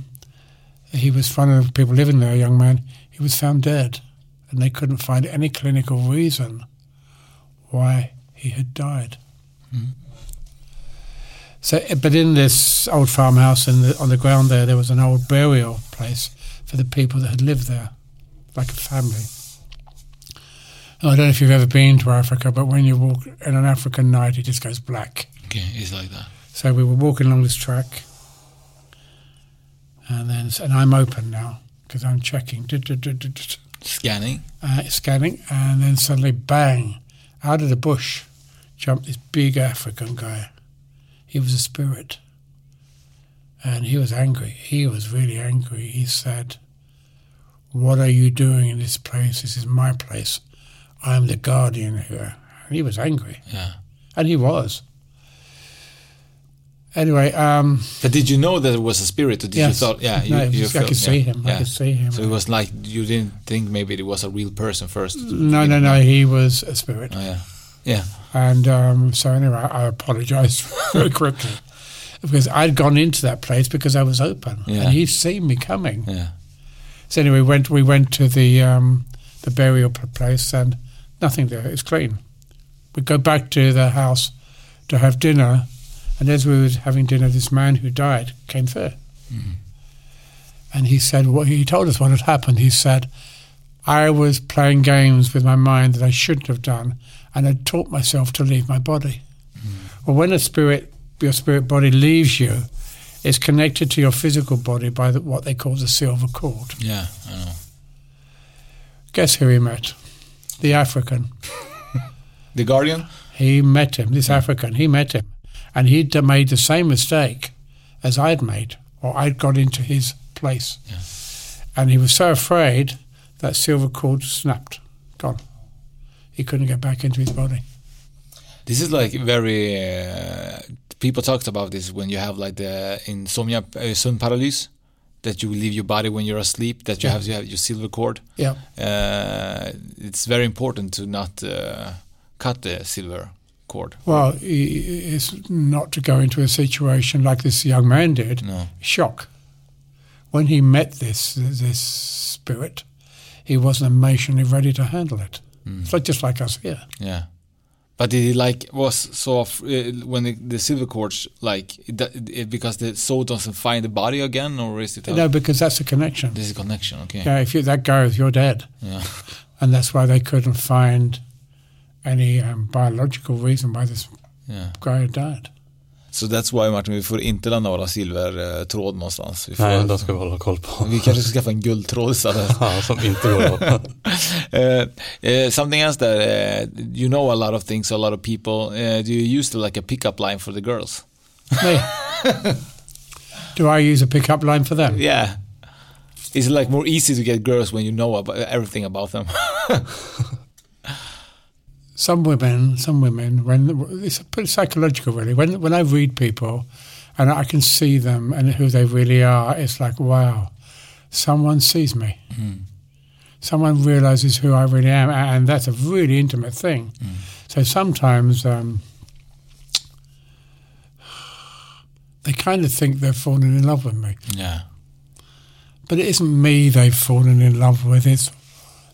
he was one of the people living there, a young man, he was found dead. And they couldn't find any clinical reason why he had died. Mm. So, but in this old farmhouse in the, on the ground there, there was an old burial place for the people that had lived there, like a family. And I don't know if you've ever been to Africa, but when you walk in an African night, it just goes black. Okay, it's like that. So we were walking along this track, and then and I'm open now because I'm checking, scanning, uh, scanning, and then suddenly, bang! Out of the bush jumped this big African guy. He was a spirit, and he was angry. He was really angry. He said, "What are you doing in this place? This is my place. I'm the guardian here." And he was angry. Yeah, and he was. Anyway, um, but did you know that it was a spirit? Or did yes. you thought, yeah, you, no, you just, felt, I could yeah, see him. Yeah. I could see him. So it was like you didn't think maybe it was a real person first. No, no, no. He was a spirit. Oh, yeah, yeah. And um, so anyway, I apologized very quickly because I'd gone into that place because I was open, yeah. and he'd seen me coming. Yeah. So anyway, we went we went to the um, the burial place, and nothing there. It was clean. We'd go back to the house to have dinner. And as we were having dinner, this man who died came through. Mm. And he said, well, he told us what had happened. He said, I was playing games with my mind that I shouldn't have done, and I taught myself to leave my body. Mm. Well, when a spirit, your spirit body leaves you, it's connected to your physical body by the, what they call the silver cord. Yeah, I know. Guess who he met? The African. The guardian? He met him, this yeah. African, he met him. And he'd made the same mistake as I'd made, or I'd got into his place. Yeah. And he was so afraid that silver cord snapped, gone. He couldn't get back into his body. This is like very... Uh, people talked about this when you have like the insomnia, uh, sunparalysis, that you leave your body when you're asleep, that you, yeah. have, you have your silver cord. Yeah. Uh, it's very important to not uh, cut the silver cord. Well, it's not to go into a situation like this young man did. No. Shock. When he met this this spirit, he wasn't emotionally ready to handle it. Mm. It's like just like us here. Yeah, but did he like was so uh, when the, the silver cords like it, it, because the soul doesn't find the body again, or is it? A, no, because that's a connection. This is a connection. Okay. Yeah, if you that goes, you're dead. Yeah, and that's why they couldn't find any um, biological reason why this yeah. guy died. Så so that's why, Martin, vi får inte landa våra silvertråd någonstans. Vi får, nej, de ska vi hålla koll på. Vi kanske ska skaffa en guldtråd som inte går åt. uh, uh, something else that uh, you know a lot of things, a lot of people. Uh, do you use the, like a pickup line for the girls? No. Do I use a pickup line for them? Yeah. It's like more easy to get girls when you know about everything about them. Some women, some women, when it's pretty psychological, really. When when I read people, and I can see them and who they really are, it's like, wow, someone sees me. Mm. Someone realizes who I really am, and that's a really intimate thing. Mm. So sometimes um, they kind of think they've fallen in love with me. Yeah. But it isn't me they've fallen in love with. It's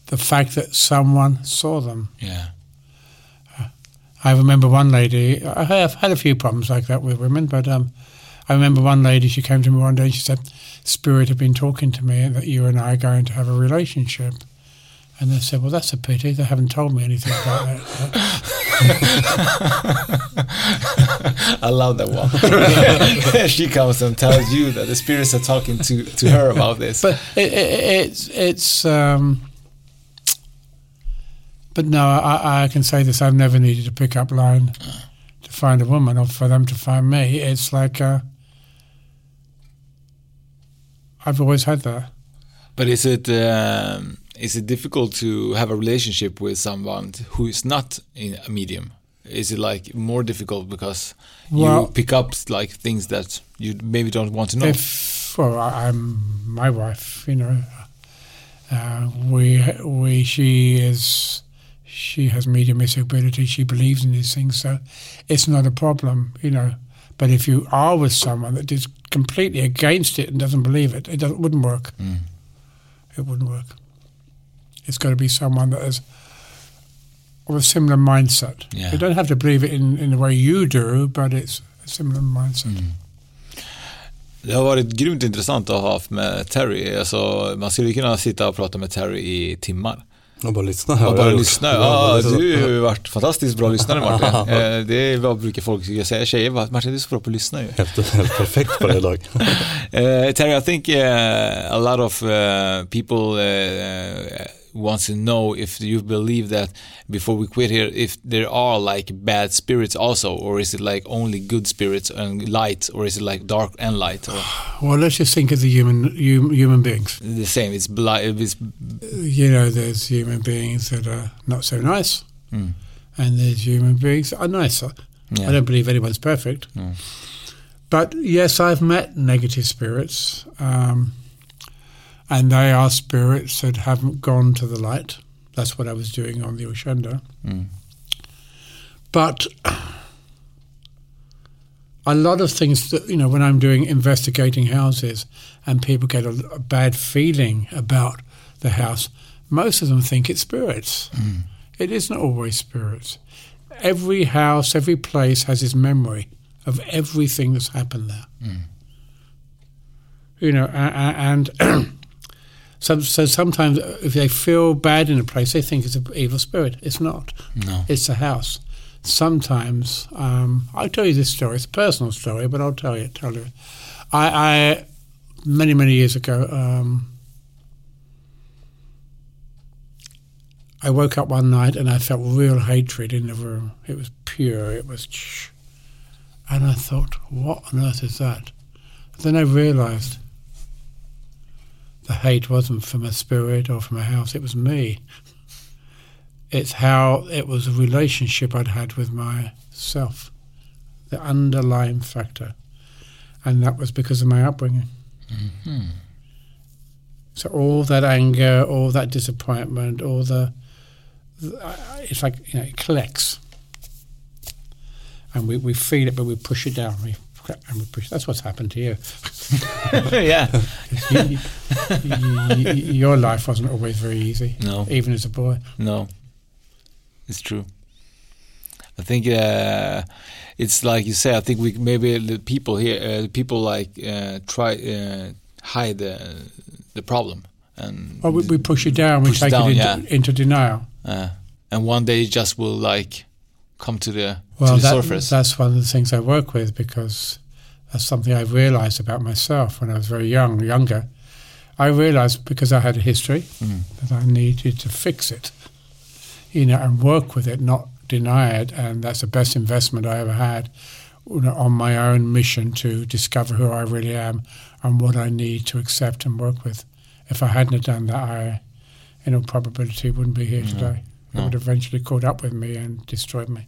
the fact that someone saw them. Yeah. I remember one lady, I have had a few problems like that with women, but um, I remember one lady, she came to me one day and she said, Spirit had been talking to me that you and I are going to have a relationship. And I said, well, that's a pity. They haven't told me anything about that. I love that one. She comes and tells you that the spirits are talking to, to her about this. But it, it, it's... it's um, But no, I, I can say this, I've never needed a pickup line to find a woman or for them to find me. It's like uh, I've always had that. But is it um, is it difficult to have a relationship with someone who is not in a medium? Is it like more difficult because well, you pick up like things that you maybe don't want to know? If, well, I'm my wife, you know. Uh, we we she is... She has mediumistic ability. She believes in these things, so it's not a problem, you know. But if you are with someone that is completely against it and doesn't believe it, it doesn't, wouldn't work. Mm. It wouldn't work. It's got to be someone that has or a similar mindset. Yeah. You don't have to believe it in, in the way you do, but it's a similar mindset. Mm. Det har varit grymt intressant att ha haft med Terry. Alltså, man skulle kunna sitta och prata med Terry i timmar. Och bara lyssna här. Och bara lyssna. Ja, du har ju varit fantastiskt bra lyssnare, Martin. Det är vad brukar folk säga. Tjejer bara, Martin, du är så bra på att lyssna ju. Helt, helt perfekt på det idag. uh, Terry, I think uh, a lot of uh, people uh, wants to know if you believe that before we quit here, if there are like bad spirits also, or is it like only good spirits and light, or is it like dark and light? Or? Well, let's just think of the human hum, human beings. The same. It's, bl- it's you know, there's human beings that are not so nice, mm. and there's human beings that are nicer. Yeah. I don't believe anyone's perfect, mm. but yes, I've met negative spirits. Um, And they are spirits that haven't gone to the light. That's what I was doing on the Ushanda. Mm. But a lot of things that, you know, when I'm doing investigating houses and people get a, a bad feeling about the house, most of them think it's spirits. Mm. It isn't always spirits. Every house, every place has its memory of everything that's happened there. Mm. You know, and... and So, so sometimes if they feel bad in a place, they think it's an evil spirit. It's not. No. It's a house. Sometimes, um, I'll tell you this story. It's a personal story, but I'll tell you. Tell you. I, I many, many years ago, um, I woke up one night and I felt real hatred in the room. It was pure. It was... Shh. And I thought, what on earth is that? And then I realised... The hate wasn't from a spirit or from a house. It was me. It's how it was a relationship I'd had with myself, the underlying factor. And that was because of my upbringing. Mm-hmm. So all that anger, all that disappointment, all the... the it's like, you know, it collects. And we, we feel it, but we push it down. We And we push. That's what's happened to you. Yeah. you, you, you, your life wasn't always very easy. No. Even as a boy. No. It's true. I think uh, it's like you say. I think we maybe the people here, uh, people like uh, try uh, hide the the problem and. Well, we, we push it down. We take down, it into, yeah. into denial. Uh, and one day it just will like. Come to the, well, to the that, surface. That's one of the things I work with, because that's something I realised about myself when I was very young, younger. I realised because I had a history mm. that I needed to fix it, you know, and work with it, not deny it. And that's the best investment I ever had, you know, on my own mission to discover who I really am and what I need to accept and work with. If I hadn't have done that, I, in all probability, wouldn't be here mm-hmm. today. It would eventually caught up with me and destroyed me.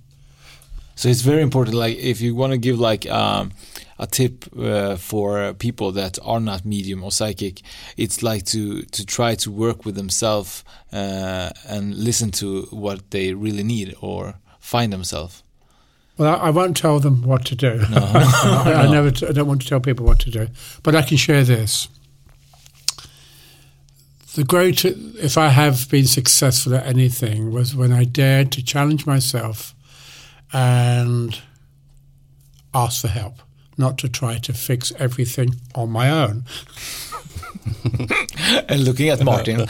So it's very important, like if you want to give like um, a tip uh, for people that are not medium or psychic, it's like to to try to work with themselves uh, and listen to what they really need or find themselves. Well, I, I won't tell them what to do. No. I, no. I never. T- I don't want to tell people what to do, but I can share this. The great, if I have been successful at anything, was when I dared to challenge myself and ask for help, not to try to fix everything on my own. And looking at Martin.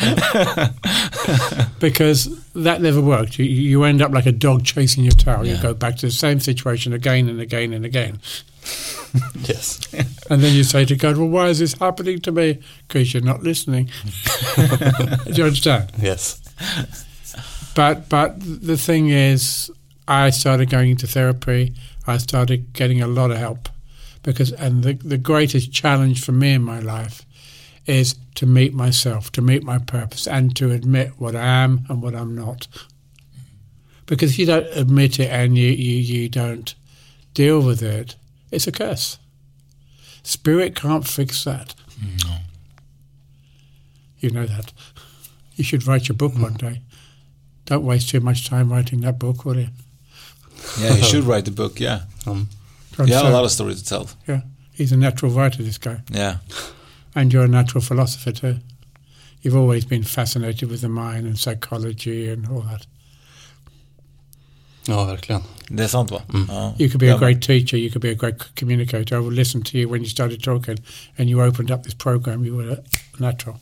Because that never worked. You, you end up like a dog chasing your tail. Yeah. You go back to the same situation again and again and again. Yes. And then you say to God, well, why is this happening to me? Because you're not listening. Do you understand? Yes. But but the thing is, I started going into therapy. I started getting a lot of help. because And the, the greatest challenge for me in my life is to meet myself, to meet my purpose, and to admit what I am and what I'm not. Because if you don't admit it and you, you, you don't deal with it, it's a curse. Spirit can't fix that. No. You know that. You should write your book mm. one day. Don't waste too much time writing that book, will you? Yeah, you should write the book, yeah. Um, you have a lot of stories to tell. Yeah. He's a natural writer, this guy. Yeah. And you're a natural philosopher too. You've always been fascinated with the mind and psychology and all that. Ja, verkligen. Det är sant, va? Mm. Ja. You could be a great teacher, you could be a great communicator. I would listen to you when you started talking and you opened up this program, you were natural.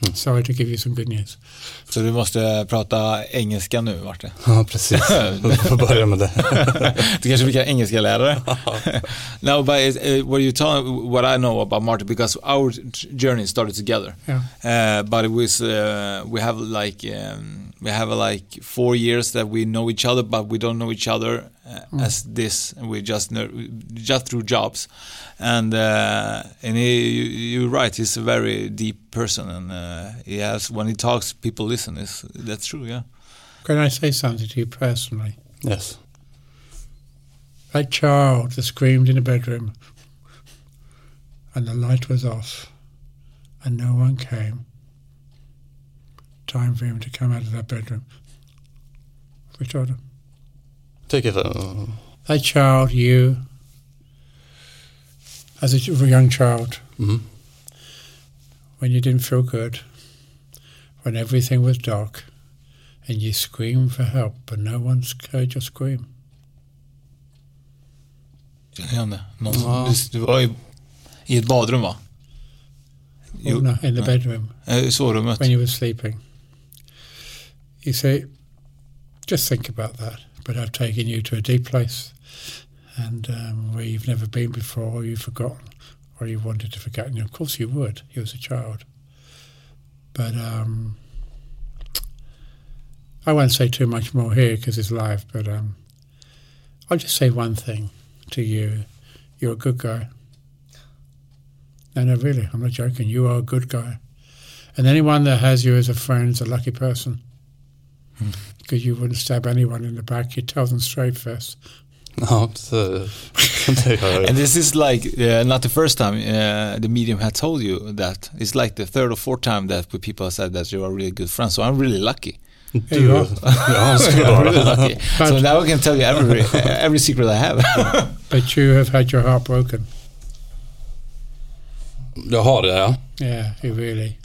Mm. Sorry to give you some good news. Så du måste prata engelska nu, Martin? Ja, precis. Vi får börja med det. Du kanske blir engelska lärare. No, but uh, what you tell what I know about Martin, because our journey started together. Yeah. Uh, but it was uh, we have like um, we have like four years that we know each other, but we don't know each other uh, mm. as this. And we just know, just through jobs, and uh, and he, you're right. He's a very deep person, and uh, he has when he talks, people listen. Is that's true, yeah. Can I say something to you personally? Yes. That child that screamed in the bedroom and the light was off and no one came. Time for him to come out of that bedroom. We told him. Take it out. That child, you, as a young child, mm-hmm. when you didn't feel good, when everything was dark and you screamed for help but no one heard your scream. Känner någon som, du var i, i ett badrum, va? Jo, oh, no, in the nej. bedroom. I sovrummet. When you were sleeping. You say, just think about that. But I've taken you to a deep place and um, where you've never been before, or you've forgotten, or you wanted to forget. And of course you would. You was a child. But um, I won't say too much more here because it's live, but um, I'll just say one thing to you. You're a good guy. No, no, really, I'm not joking. You are a good guy. And anyone that has you as a friend is a lucky person because hmm. you wouldn't stab anyone in the back. You tell them straight first. No, so and this is like uh, not the first time uh, the medium had told you that. It's like the third or fourth time that people have said that you are really good friends. So I'm really lucky. Yeah, you are. Yeah, I'm really lucky. But so now I can tell you every every secret I have. But you have had your heart broken. Jag har det, ja. Yeah, you really.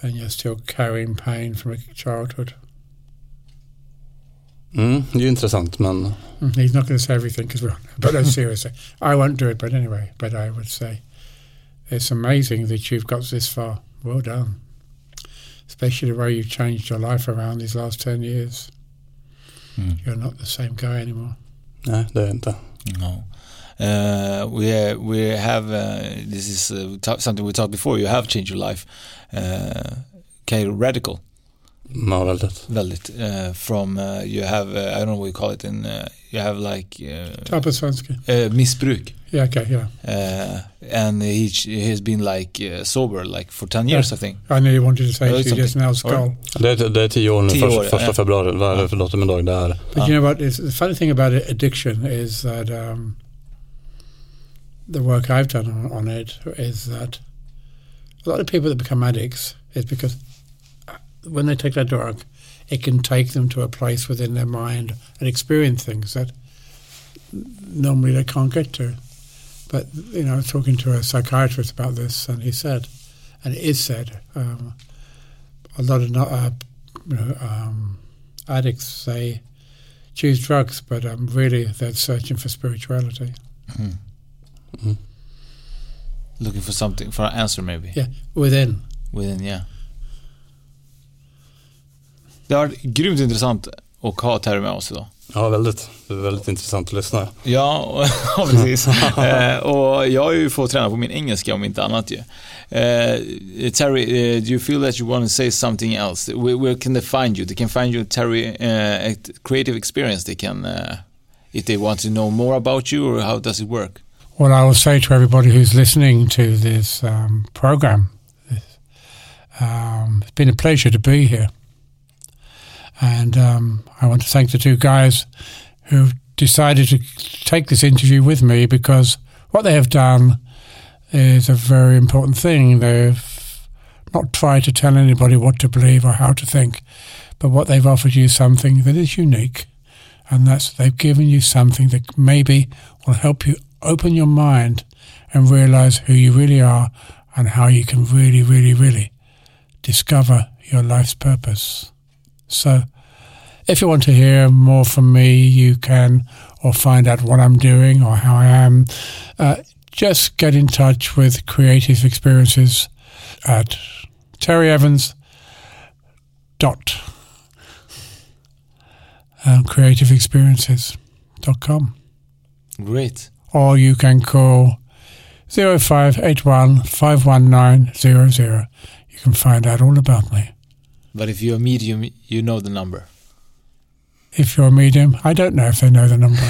And you're still carrying pain from a childhood. Mm, det är ju intressant, men... Mm, he's not going to say everything, because we're... But no, seriously, I won't do it, but anyway. But I would say, it's amazing that you've got this far. Well done. Especially the way you've changed your life around these last ten years. Mm. You're not the same guy anymore. Nej, det är inte. No. Uh, we, we have... Uh, this is uh, t- something we talked before. You have changed your life. Uh, kind of radical. No, väldigt. Väldigt. Uh, from uh, you have, uh, I don't know what you call it, in uh, you have like... Uh, Tappet svenska. Uh, missbruk. Yeah, okay, yeah. Uh, and he, he's been like uh, sober like for ten years, yeah. I think. I know you wanted to say it to just now, Skull. Det är, det är tio år nu, tio första, år, första yeah. februari. Vad är det för datum en dag där? But yeah. You know what, is, the funny thing about addiction is that um, the work I've done on, on it is that a lot of people that become addicts is because when they take that drug, it can take them to a place within their mind and experience things that normally they can't get to. But, you know, I was talking to a psychiatrist about this, and he said, and it is said, um, a lot of not, uh, you know, um, addicts, they choose drugs, but um, really they're searching for spirituality. Mm. Mm-hmm. Looking for something, for an answer maybe. Yeah, within. Within, yeah. Det har varit grymt intressant att ha Terry med oss idag. Ja, väldigt. Det är väldigt intressant att lyssna. Ja, precis. eh, och jag har ju fått träna på min engelska om inte annat ju. Eh, Terry, uh, do you feel that you want to say something else? Where, where can they find you? They can find you at Terry uh, at Creative Experience. They can, uh, if they want to know more about you or how does it work? Well, I will say to everybody who's listening to this um, program, this, um, it's been a pleasure to be here. And um, I want to thank the two guys who've decided to take this interview with me, because what they have done is a very important thing. They've not tried to tell anybody what to believe or how to think, but what they've offered you something that is unique, and that's they've given you something that maybe will help you open your mind and realize who you really are and how you can really, really, really discover your life's purpose. So If you want to hear more from me, you can, or find out what I'm doing or how I am, uh, just get in touch with Creative Experiences at Terry Evans dot um, creative experiences dot com. Great. Or you can call zero five eight one five one nine zero zero. You can find out all about me. But if you're a medium, you know the number. If you're a medium, I don't know if they know the number.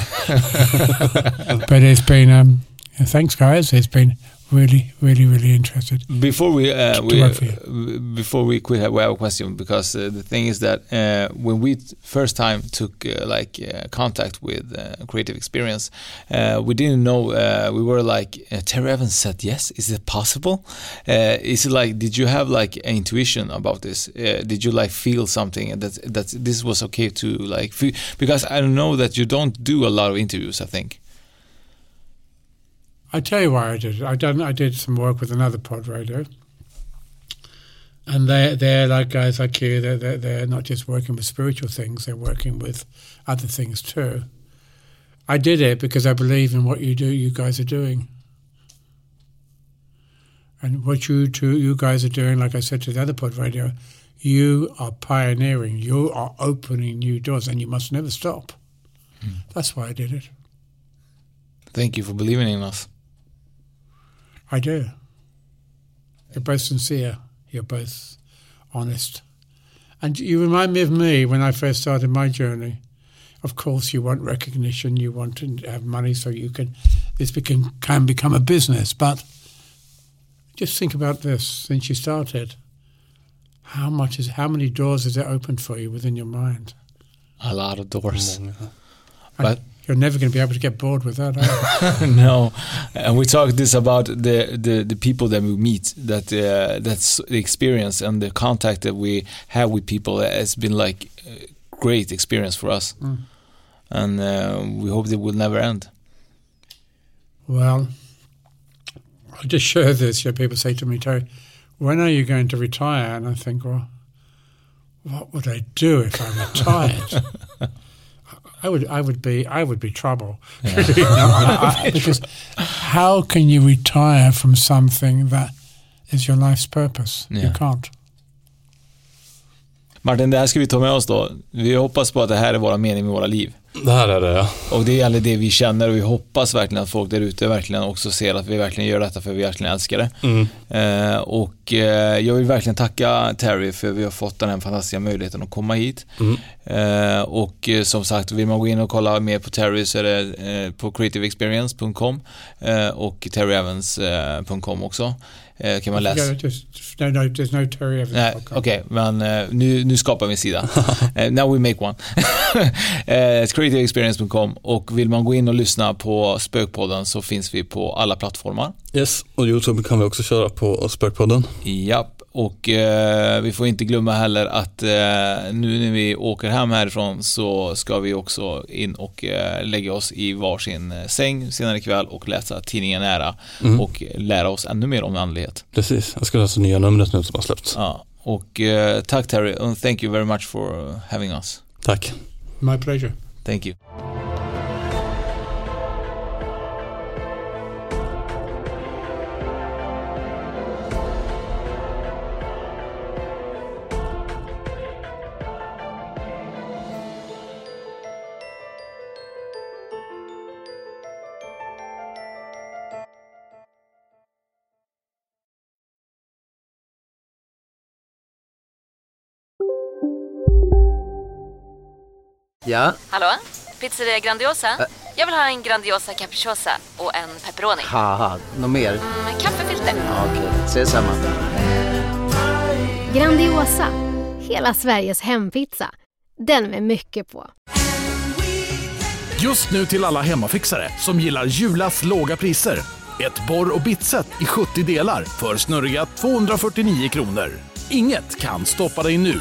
But it's been, um, thanks guys, it's been really, really, really interesting. Before we, uh, we uh, before we quit, we have a question, because uh, the thing is that uh, when we t- first time took uh, like uh, contact with uh, Creative Experience, uh, we didn't know. Uh, we were like, uh, Terry Evans said yes. Is it possible? Uh, is it like? Did you have like an intuition about this? Uh, did you like feel something that that this was okay to like? Feel? Because I know that you don't do a lot of interviews, I think. I tell you why I did it. I done. I did some work with another pod radio, and they they're like guys like you. They're, they're they're not just working with spiritual things. They're working with other things too. I did it because I believe in what you do. You guys are doing, and what you two you guys are doing. Like I said to the other pod radio, you are pioneering. You are opening new doors, and you must never stop. Mm. That's why I did it. Thank you for believing in us. I do. You're both sincere. You're both honest. And you remind me of me when I first started my journey. Of course, you want recognition. You want to have money so you can... This become, can become a business. But just think about this. Since you started, how much is how many doors has it opened for you within your mind? A lot of doors. And but... You're never going to be able to get bored with that, are you? No, and we talked this about the, the, the people that we meet, that uh, that's the experience and the contact that we have with people. It's been like a great experience for us, mm. and uh, we hope it will never end. Well, I just share this. You know, people say to me, Terry, when are you going to retire? And I think, well, what would I do if I retired? I would, I would be, I would be trouble. Yeah. You know, I, I, because how can you retire from something that is your life's purpose? Yeah. You can't. Martin, det här ska vi ta med oss då. Vi hoppas på att det här är våra mening med våra liv. Det här är det, ja. Och det är det vi känner, och vi hoppas verkligen att folk där ute verkligen också ser att vi verkligen gör detta för vi verkligen älskar det. Mm. Eh, och eh, jag vill verkligen tacka Terry för att vi har fått den här fantastiska möjligheten att komma hit. Mm. Eh, och eh, som sagt, vill man gå in och kolla mer på Terry så är det eh, på creative experience dot com eh, och terry evans dot com också. Uh, kan man läsa? Yeah, just, no, no, there's no Terry Evans uh, podcast. Okej, okay, men uh, nu, nu skapar vi en sida. uh, now we make one. uh, creative experience dot com. Och vill man gå in och lyssna på Spökpodden så finns vi på alla plattformar. Yes, och YouTube kan vi också köra på Spökpodden. Japp. Och eh, vi får inte glömma heller att eh, nu när vi åker hem härifrån så ska vi också in och eh, lägga oss i varsin säng senare ikväll och läsa tidningen Nära mm. och lära oss ännu mer om andlighet. Precis, jag ska läsa nya numret nu som har släppts. Ja, och eh, tack Terry, and thank you very much for having us. Tack. My pleasure. Thank you. Ja. Hallå? Pizzeria Grandiosa? Ä- Jag vill ha en Grandiosa capriciosa och en pepperoni. Haha, något mer? Mm, en kaffefilter. Ja, okej, okay. Ses samma. Grandiosa, hela Sveriges hempizza. Den med mycket på. Just nu till alla hemmafixare som gillar Julas låga priser. Ett borr- och bitset i sjuttio delar för snurriga tvåhundrafyrtionio kronor. Inget kan stoppa dig nu.